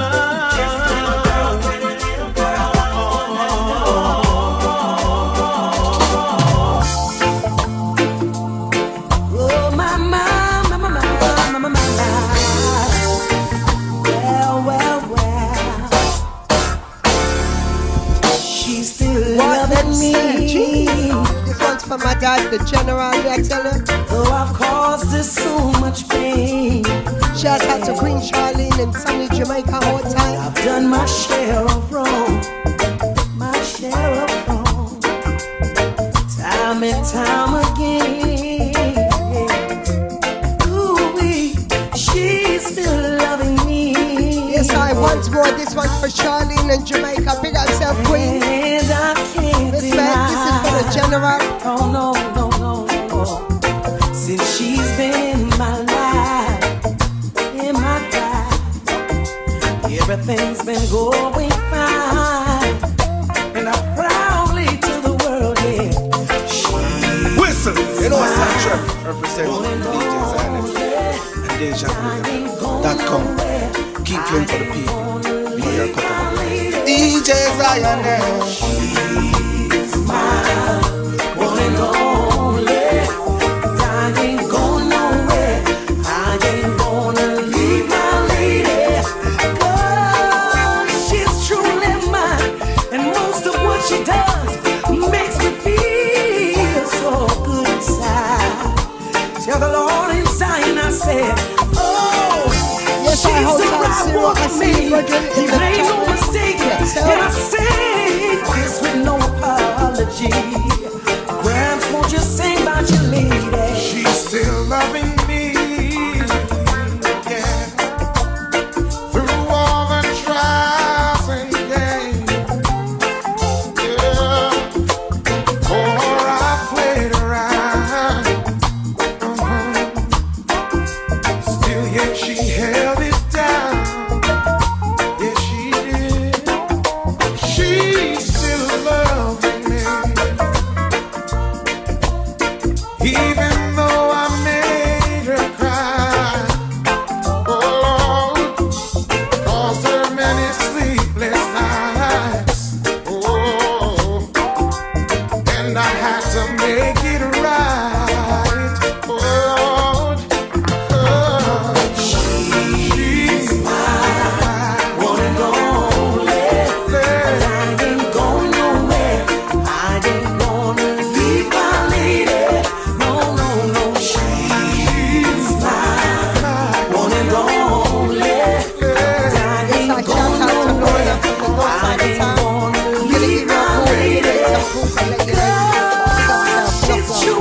la. This little girl, pretty little girl. Oh, mama, mama, mama, mama, mama. Delight, the general excellent. Though I've caused this so much pain. Shout out to Queen Charlene and sunny Jamaica Otai. I've done my share of wrong, my share of wrong, time and time again. Ooh-wee, she's still loving me. Yes, I once more, this one's for Charlene and Jamaica. Big up self, Queen. And I can't this deny. Man, this is for the general. Oh, no, no, no, no. Since she's been in my life, in my life, everything's been going fine. And I'm proudly to the world, yeah. She's Whistle! You know what's that trip? Represent D J Zioness and Deja Vu F M dot com. Keep playing for the people. D J Zioness. She's my one and only. I ain't going nowhere. I ain't gonna leave my lady. Cause she's truly mine. And most of what she does makes me feel so good inside. Tell the Lord in Zion, I said. She's the right one for me. You made no mistake, and I say this with no apology. Grams, won't you sing about your lady? She's still loving me, yeah. Through all the trials and games, yeah. For I played around, uh-huh. Still yet she held it. She's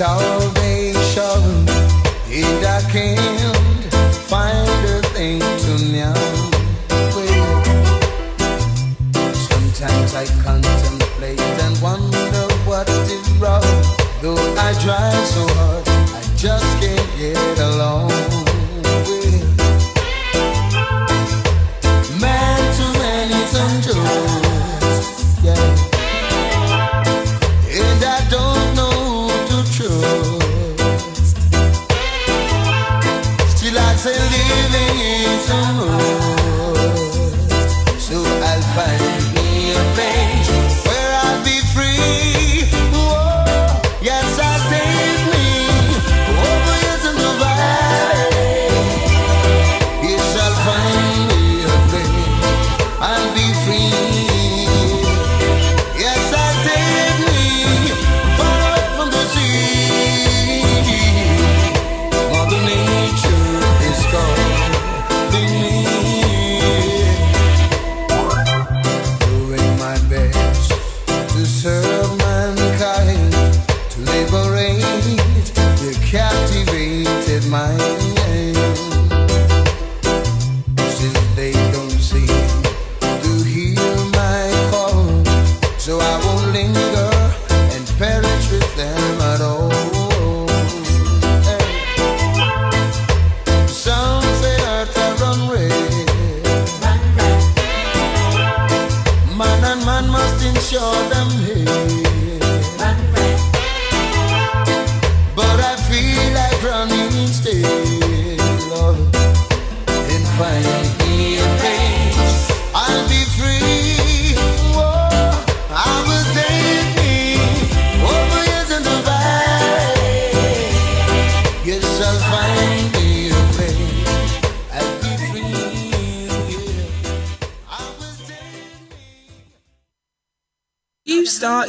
Salvation, and I can't find a thing to now. Sometimes I contemplate and wonder what is wrong. Though I try so hard, I just can't get along. Man to man is unjust, yeah. And I don't know who to trust. Still I say living is a must. So I'll find me a place where I'll be free.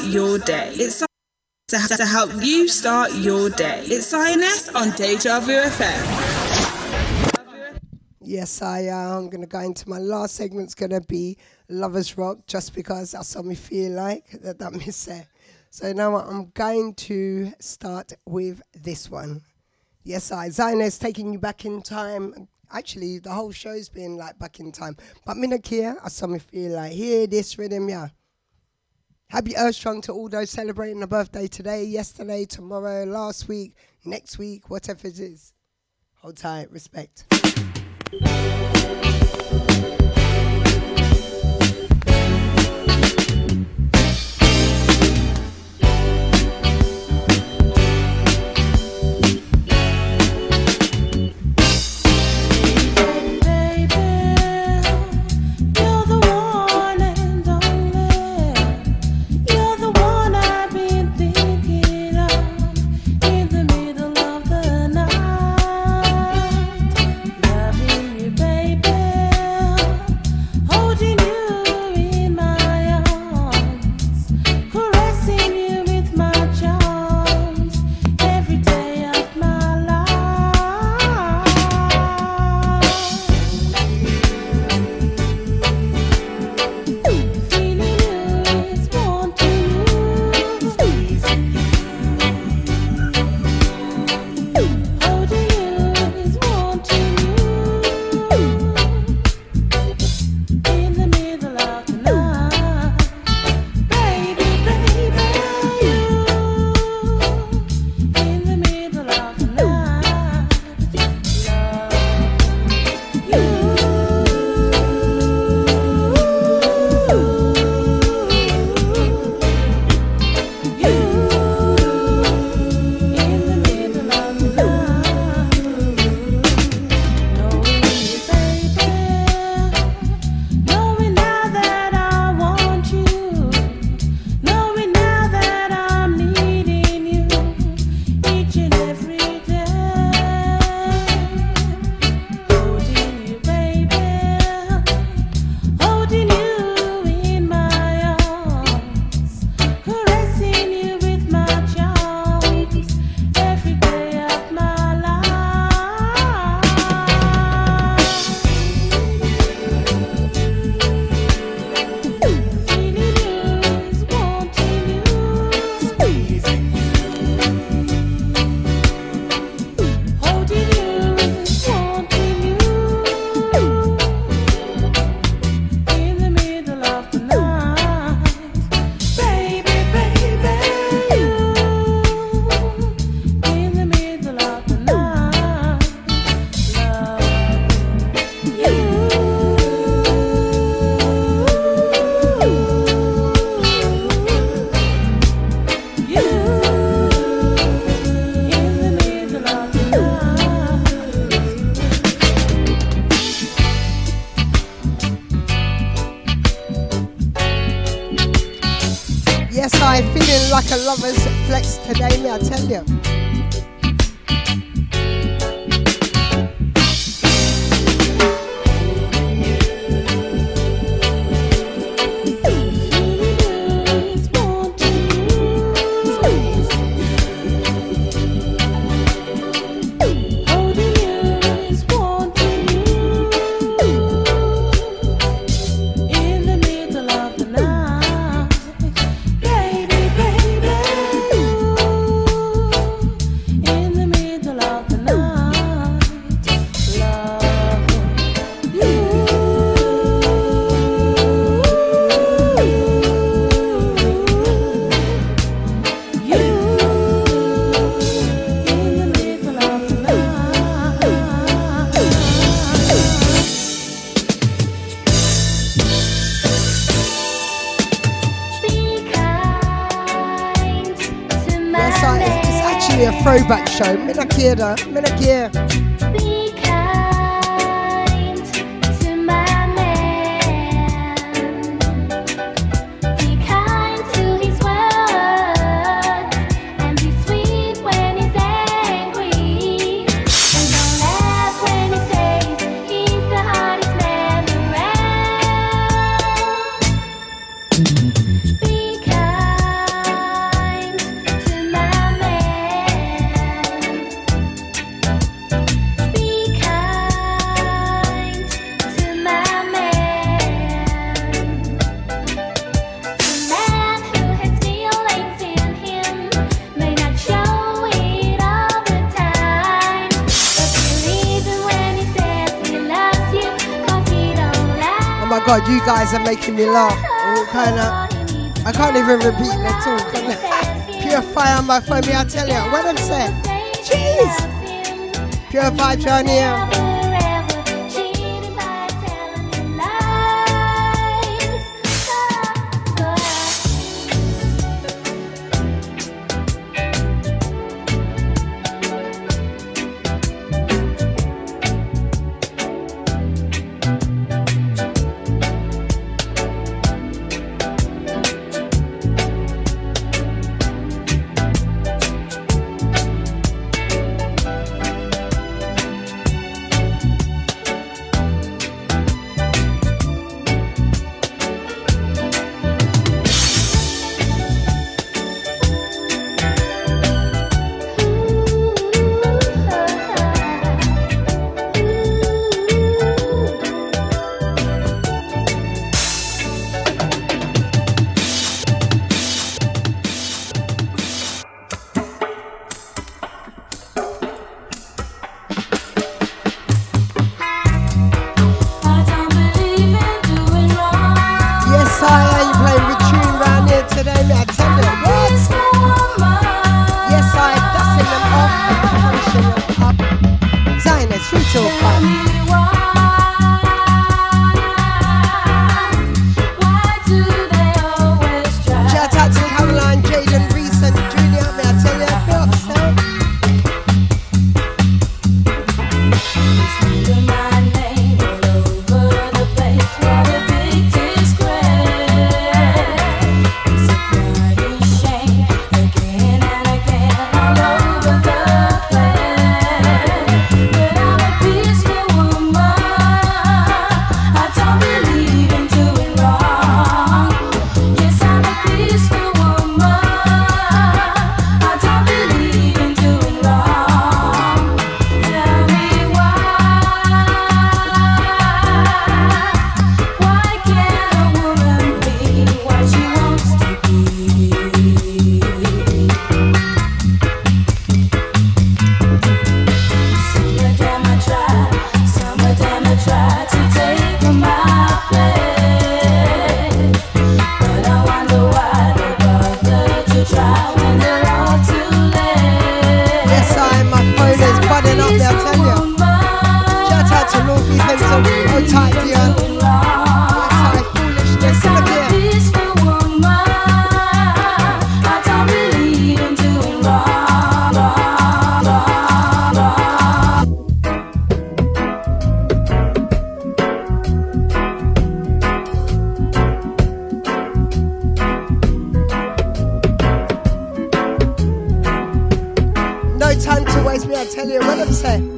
Your day. It's to help you start your day. It's Zioness on Deja Vu F M. Yes, I am going to go into my last segment. It's going to be Lovers Rock, just because that's how me feel like that that miss it. So now I'm going to start with this one. Yes, I Zioness taking you back in time. Actually, the whole show's been like back in time, but me not care. I saw me feel like hear this rhythm, yeah. Happy Earth Strong to all those celebrating a birthday today, yesterday, tomorrow, last week, next week, whatever it is. Hold tight, respect. Baby A lover's flex today, may I tell you. Throwback show, Minakira, Minakira. You guys are making me laugh. All kind of, I can't even repeat at all. Purify on my phone, me, I tell you. What I'm saying. Jeez. Purify, Johnny. time to waste me, I tell you what I'm saying.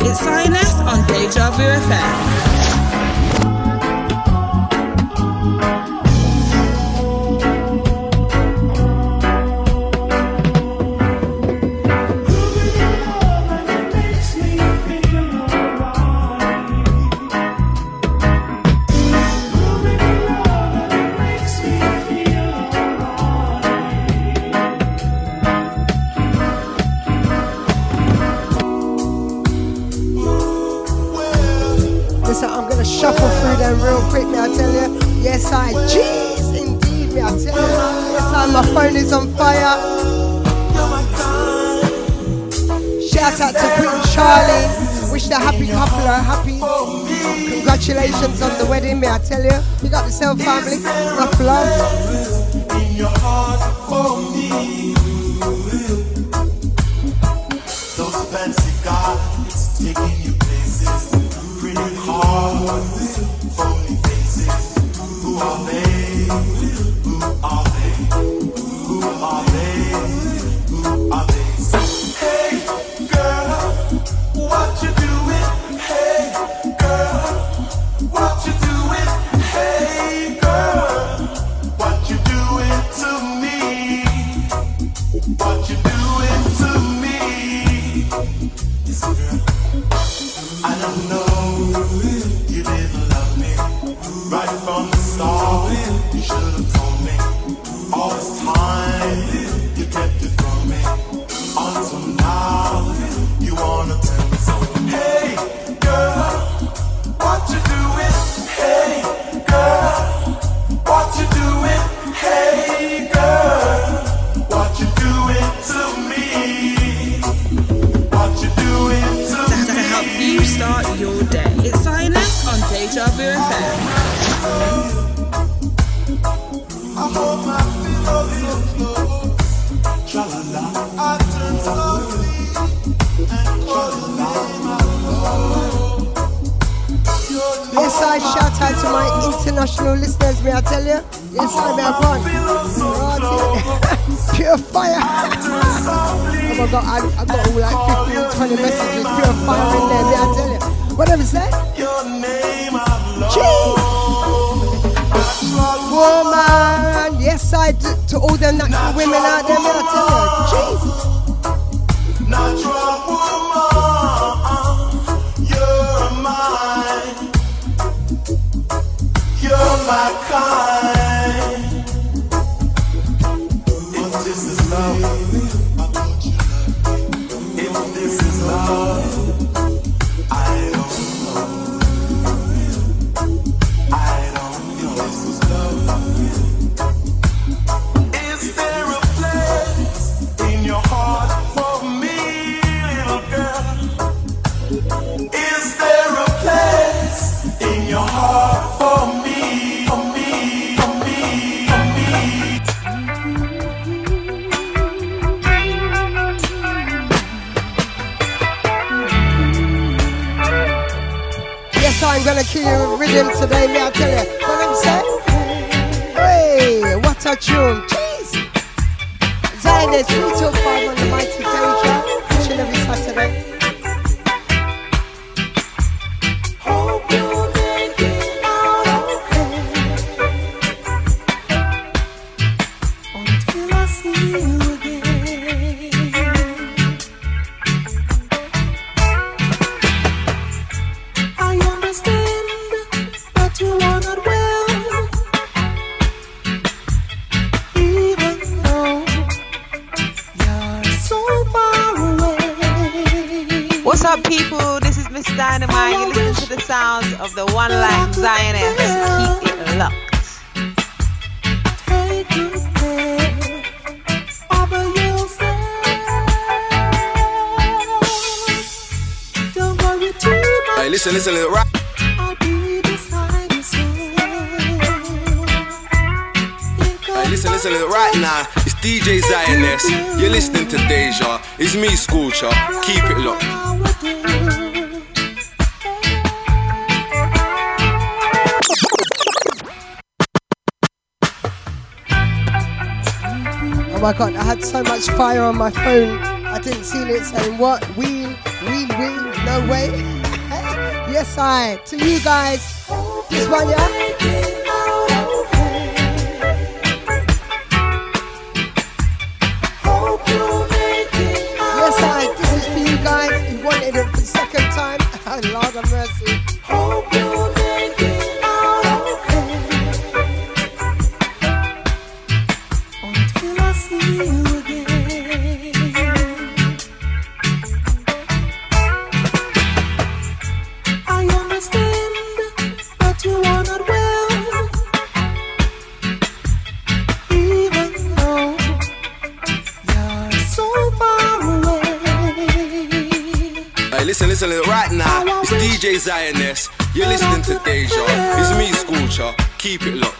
It's Zioness on Deja Vu F M. Congratulations on the wedding, may I tell you? You got the cell family, enough love. In your heart for me, you will. Those fancy guys taking you places, pretty hard, phony faces. Who are they? Who are they? Who are they? Who are they? Hey, girl, what you doing? Hey, girl. What you doing? Hey girl, what you doing to me? What you doing to me? Yes, girl. I don't know. You didn't love me right from the start. You should have told me. All this time you kept it from me. Until now you wanna tell me so. Hey girl, what you doing? Hey girl, what you doing? Hey girl, what you doing to me? What you doing to me? To help you start your day, it's Zioness on Deja Vu F M. I hold my feet on the floor. Tra la la, I turn slowly and fall in love. Yes, I shout out to my international listeners, may I tell you? Yes, I may have won. Pure fire. Oh my God, I, I got all like fifteen, twenty messages, pure fire in there, may I tell you? Whatever you say. Jeez. Woman, yes, I do. To all them natural women out there, may I tell you? Jeez. Natural woman, you're mine. You're my kind. If this is love, I want you to love me. If this is love, I don't know. I don't know. If this is love, is there a place in your heart for me, little girl? Is there a place in your heart? I'm gonna kill you with rhythm today, may I tell you? What I'm saying? Hey, what a tune! Jeez! Zioness three two five on the mighty Deja, each and every Saturday. Take you there, but you'll say Listen, listen, little rock. Listen, listen, listen, right now, it's D J Zioness. You're listening to Deja. It's me, Scorcher. Keep it locked. Oh my god, I had so much fire on my phone. I didn't see it saying what? Wheel, wheel, wheel, no way. Yes, I. To you guys. This one, yeah? Lord have mercy. Hope you make it all okay. Until I see you again. I understand that you are not well. Even though you're so far away. Hey, listen, listen, listen, right now. D J Zioness, you're listening to Deja. It's me, Sculcha. Keep it locked.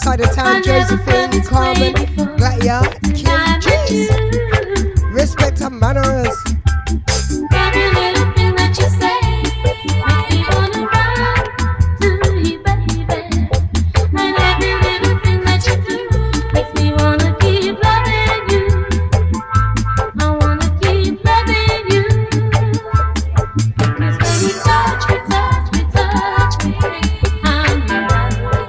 Side of town, Josephine, Carmen, Glatia, Kim T. Respect and manners. Every little thing that you say makes me wanna run to you, baby. And every little thing that you do makes me wanna keep loving you. I wanna keep loving you. 'Cause when you touch me, touch me, touch me, I'm your one.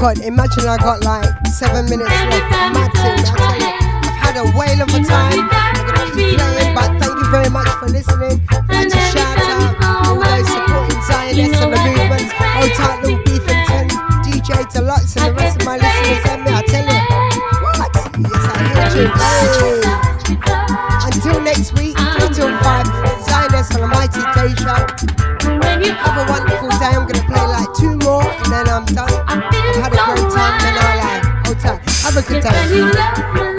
God, imagine I got like seven minutes left. Maxine, I've had a whale of a time. I'm gonna keep playing, but thank you very much for listening. Like to shout out all those supporting Zionists and the movements. Otai, Lord Beefington, D J Deluxe, and the rest of my listeners. And me, I tell you, Deja. When you have a wonderful day. I'm gonna play like two more and then I'm done. I've had a great time, then I like Otai. Have a good day.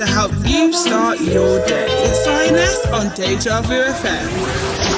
to help you start your day. It's Zioness on Deja Vu F M.